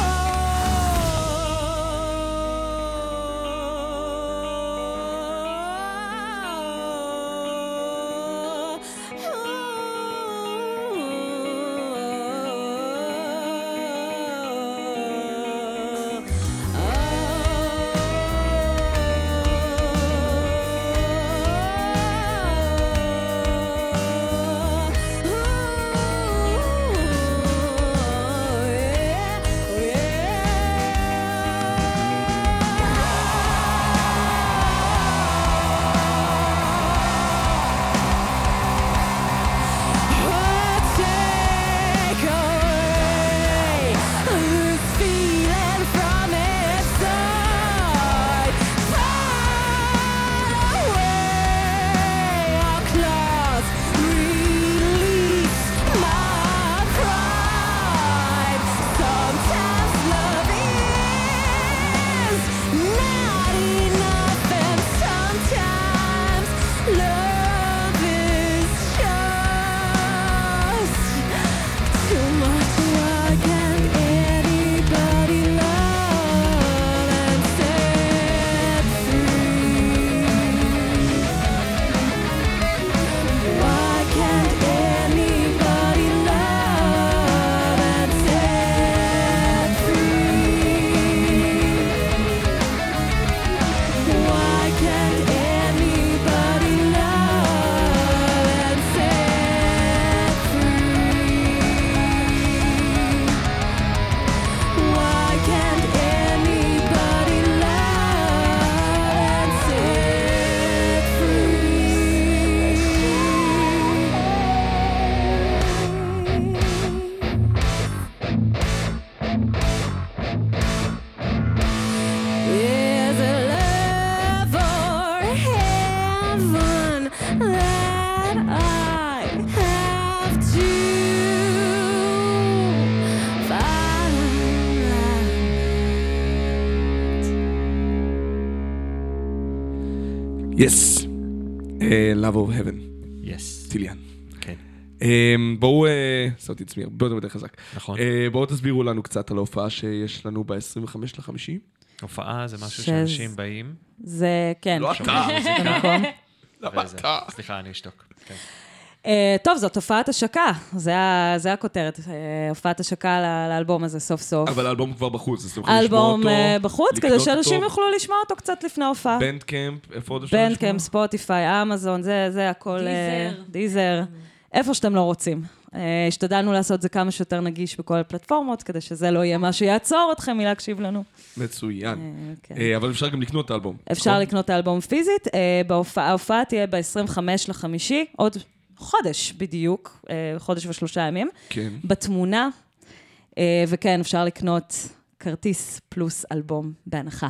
Yes, Love of Heaven. Yes. טיליאן. כן. בואו, שמתי עצמי הרבה יותר חזק. נכון. בואו תסבירו לנו קצת על ההופעה שיש לנו ב-25.5. הופעה זה משהו שאנשים באים. זה, כן. לא אתה. למה אתה? סליחה, אני אשתוק. טוב, זאת הופעת השקה. זה הכותרת. הופעת השקה לאלבום הזה סוף סוף. אבל האלבום כבר בחוץ. האלבום בחוץ, כדי שאנשים יוכלו לשמוע אותו קצת לפני ההופעה. בנדקמפ, איפה עוד אפשר לשמוע? בנדקמפ, ספוטיפיי, אמזון, זה הכל. דיזר. איפה שאתם לא רוצים. השתדלנו לעשות זה כמה שיותר נגיש בכל הפלטפורמות, כדי שזה לא יהיה מה שיעצור אתכם מלהקשיב לנו. מצוין. אבל אפשר גם לקנות את האלבום. אפשר לקנות את האלבום פיזית. ההופעה תהיה ב-25.5, עוד חודש בדיוק, חודש ו3 ימים, כן. בתמונה, וכן, אפשר לקנות כרטיס פלוס אלבום בהנחה.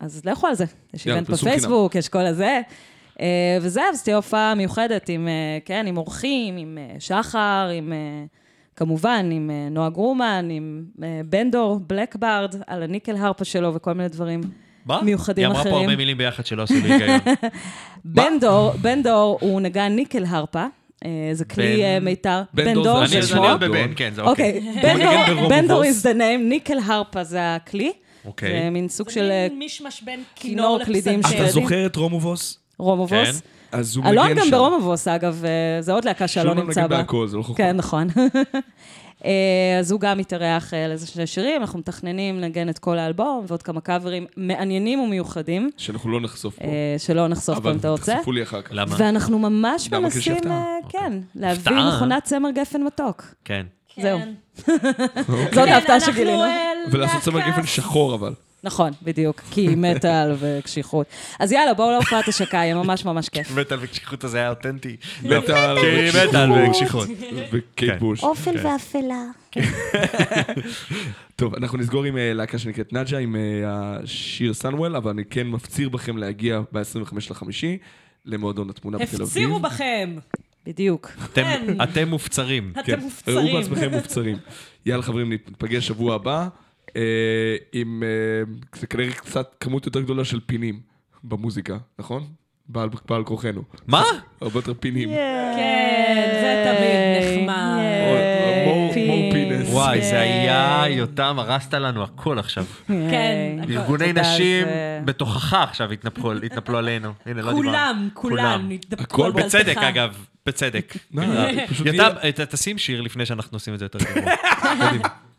אז לכו על זה. יש איבנט בפייסבוק, יש כל הזה. וזה, אז תהיה הופעה מיוחדת עם, כן, עם אורחים, עם שחר, עם, כמובן, עם נועה גרומן, עם בנדור, בלקברד, על הניקל הרפה שלו וכל מיני דברים. מה? מיוחדים אחרים. היא אמרה פה הרבה מילים ביחד שלא עשו בהיגיון. בנדור הוא נגן ניקל הרפה, זה כלי מיתר. בנדור זה שמו. אני בבן, כן, זה אוקיי. בנדור is the name, ניקל הרפה זה הכלי. אוקיי. זה מין סוג של מישמש בין כינור לפסנתר. אתה זוכר את רומובוס? רומובוס. אז הוא מגן שם. אלון גם ברומובוס, אגב, זה עוד להקה שאלון נמצא בה. כן, נכון. אז הוא גם מתארח לאיזה שני שירים, אנחנו מתכננים לנגן את כל האלבום, ועוד כמה קאברים מעניינים ומיוחדים. שאנחנו לא נחשוף פה. שלא נחשוף פה אם אתה רוצה. אבל תחשפו לי אחר כך. למה? ואנחנו ממש מנסים, כן, להביא מכונת צמר גפן מתוק. כן. זהו. זאת ההפתעה שגילינו. ולעשות צמר גפן שחור אבל. נכון, בדיוק, כי מטל וקשיחות. אז יאללה, בואו להופעת השקה, היה ממש ממש כיף. מטל וקשיחות הזה היה אותנטי. מטל וקשיחות. וקייט בוש. אופל ואפלה. טוב, אנחנו נסגור עם להקה שנקראת נג'ה, עם השיר סנואל, אבל אני כן מפציר בכם להגיע ב-25.5 למועדון התמונה בתל אביב. הפצירו בכם! בדיוק. אתם מופצרים. אתם מופצרים. ראו בעצמכם מופצרים. יאללה חברים, נתפגש שבוע הבא, עם כנראה קצת כמות יותר גדולה של פינים במוזיקה, נכון? בעל כוחנו. מה? הרבה יותר פינים. כן, זה תמיד נחמד. מור פינס. וואי, זה היה יותם, הרסת לנו הכל עכשיו. כן. ארגוני נשים בתוכחה עכשיו התנפלו עלינו. כולם התנפלו. בצדק אגב, בצדק. יותם, תשים שיר לפני שאנחנו עושים את זה יותר גרוע.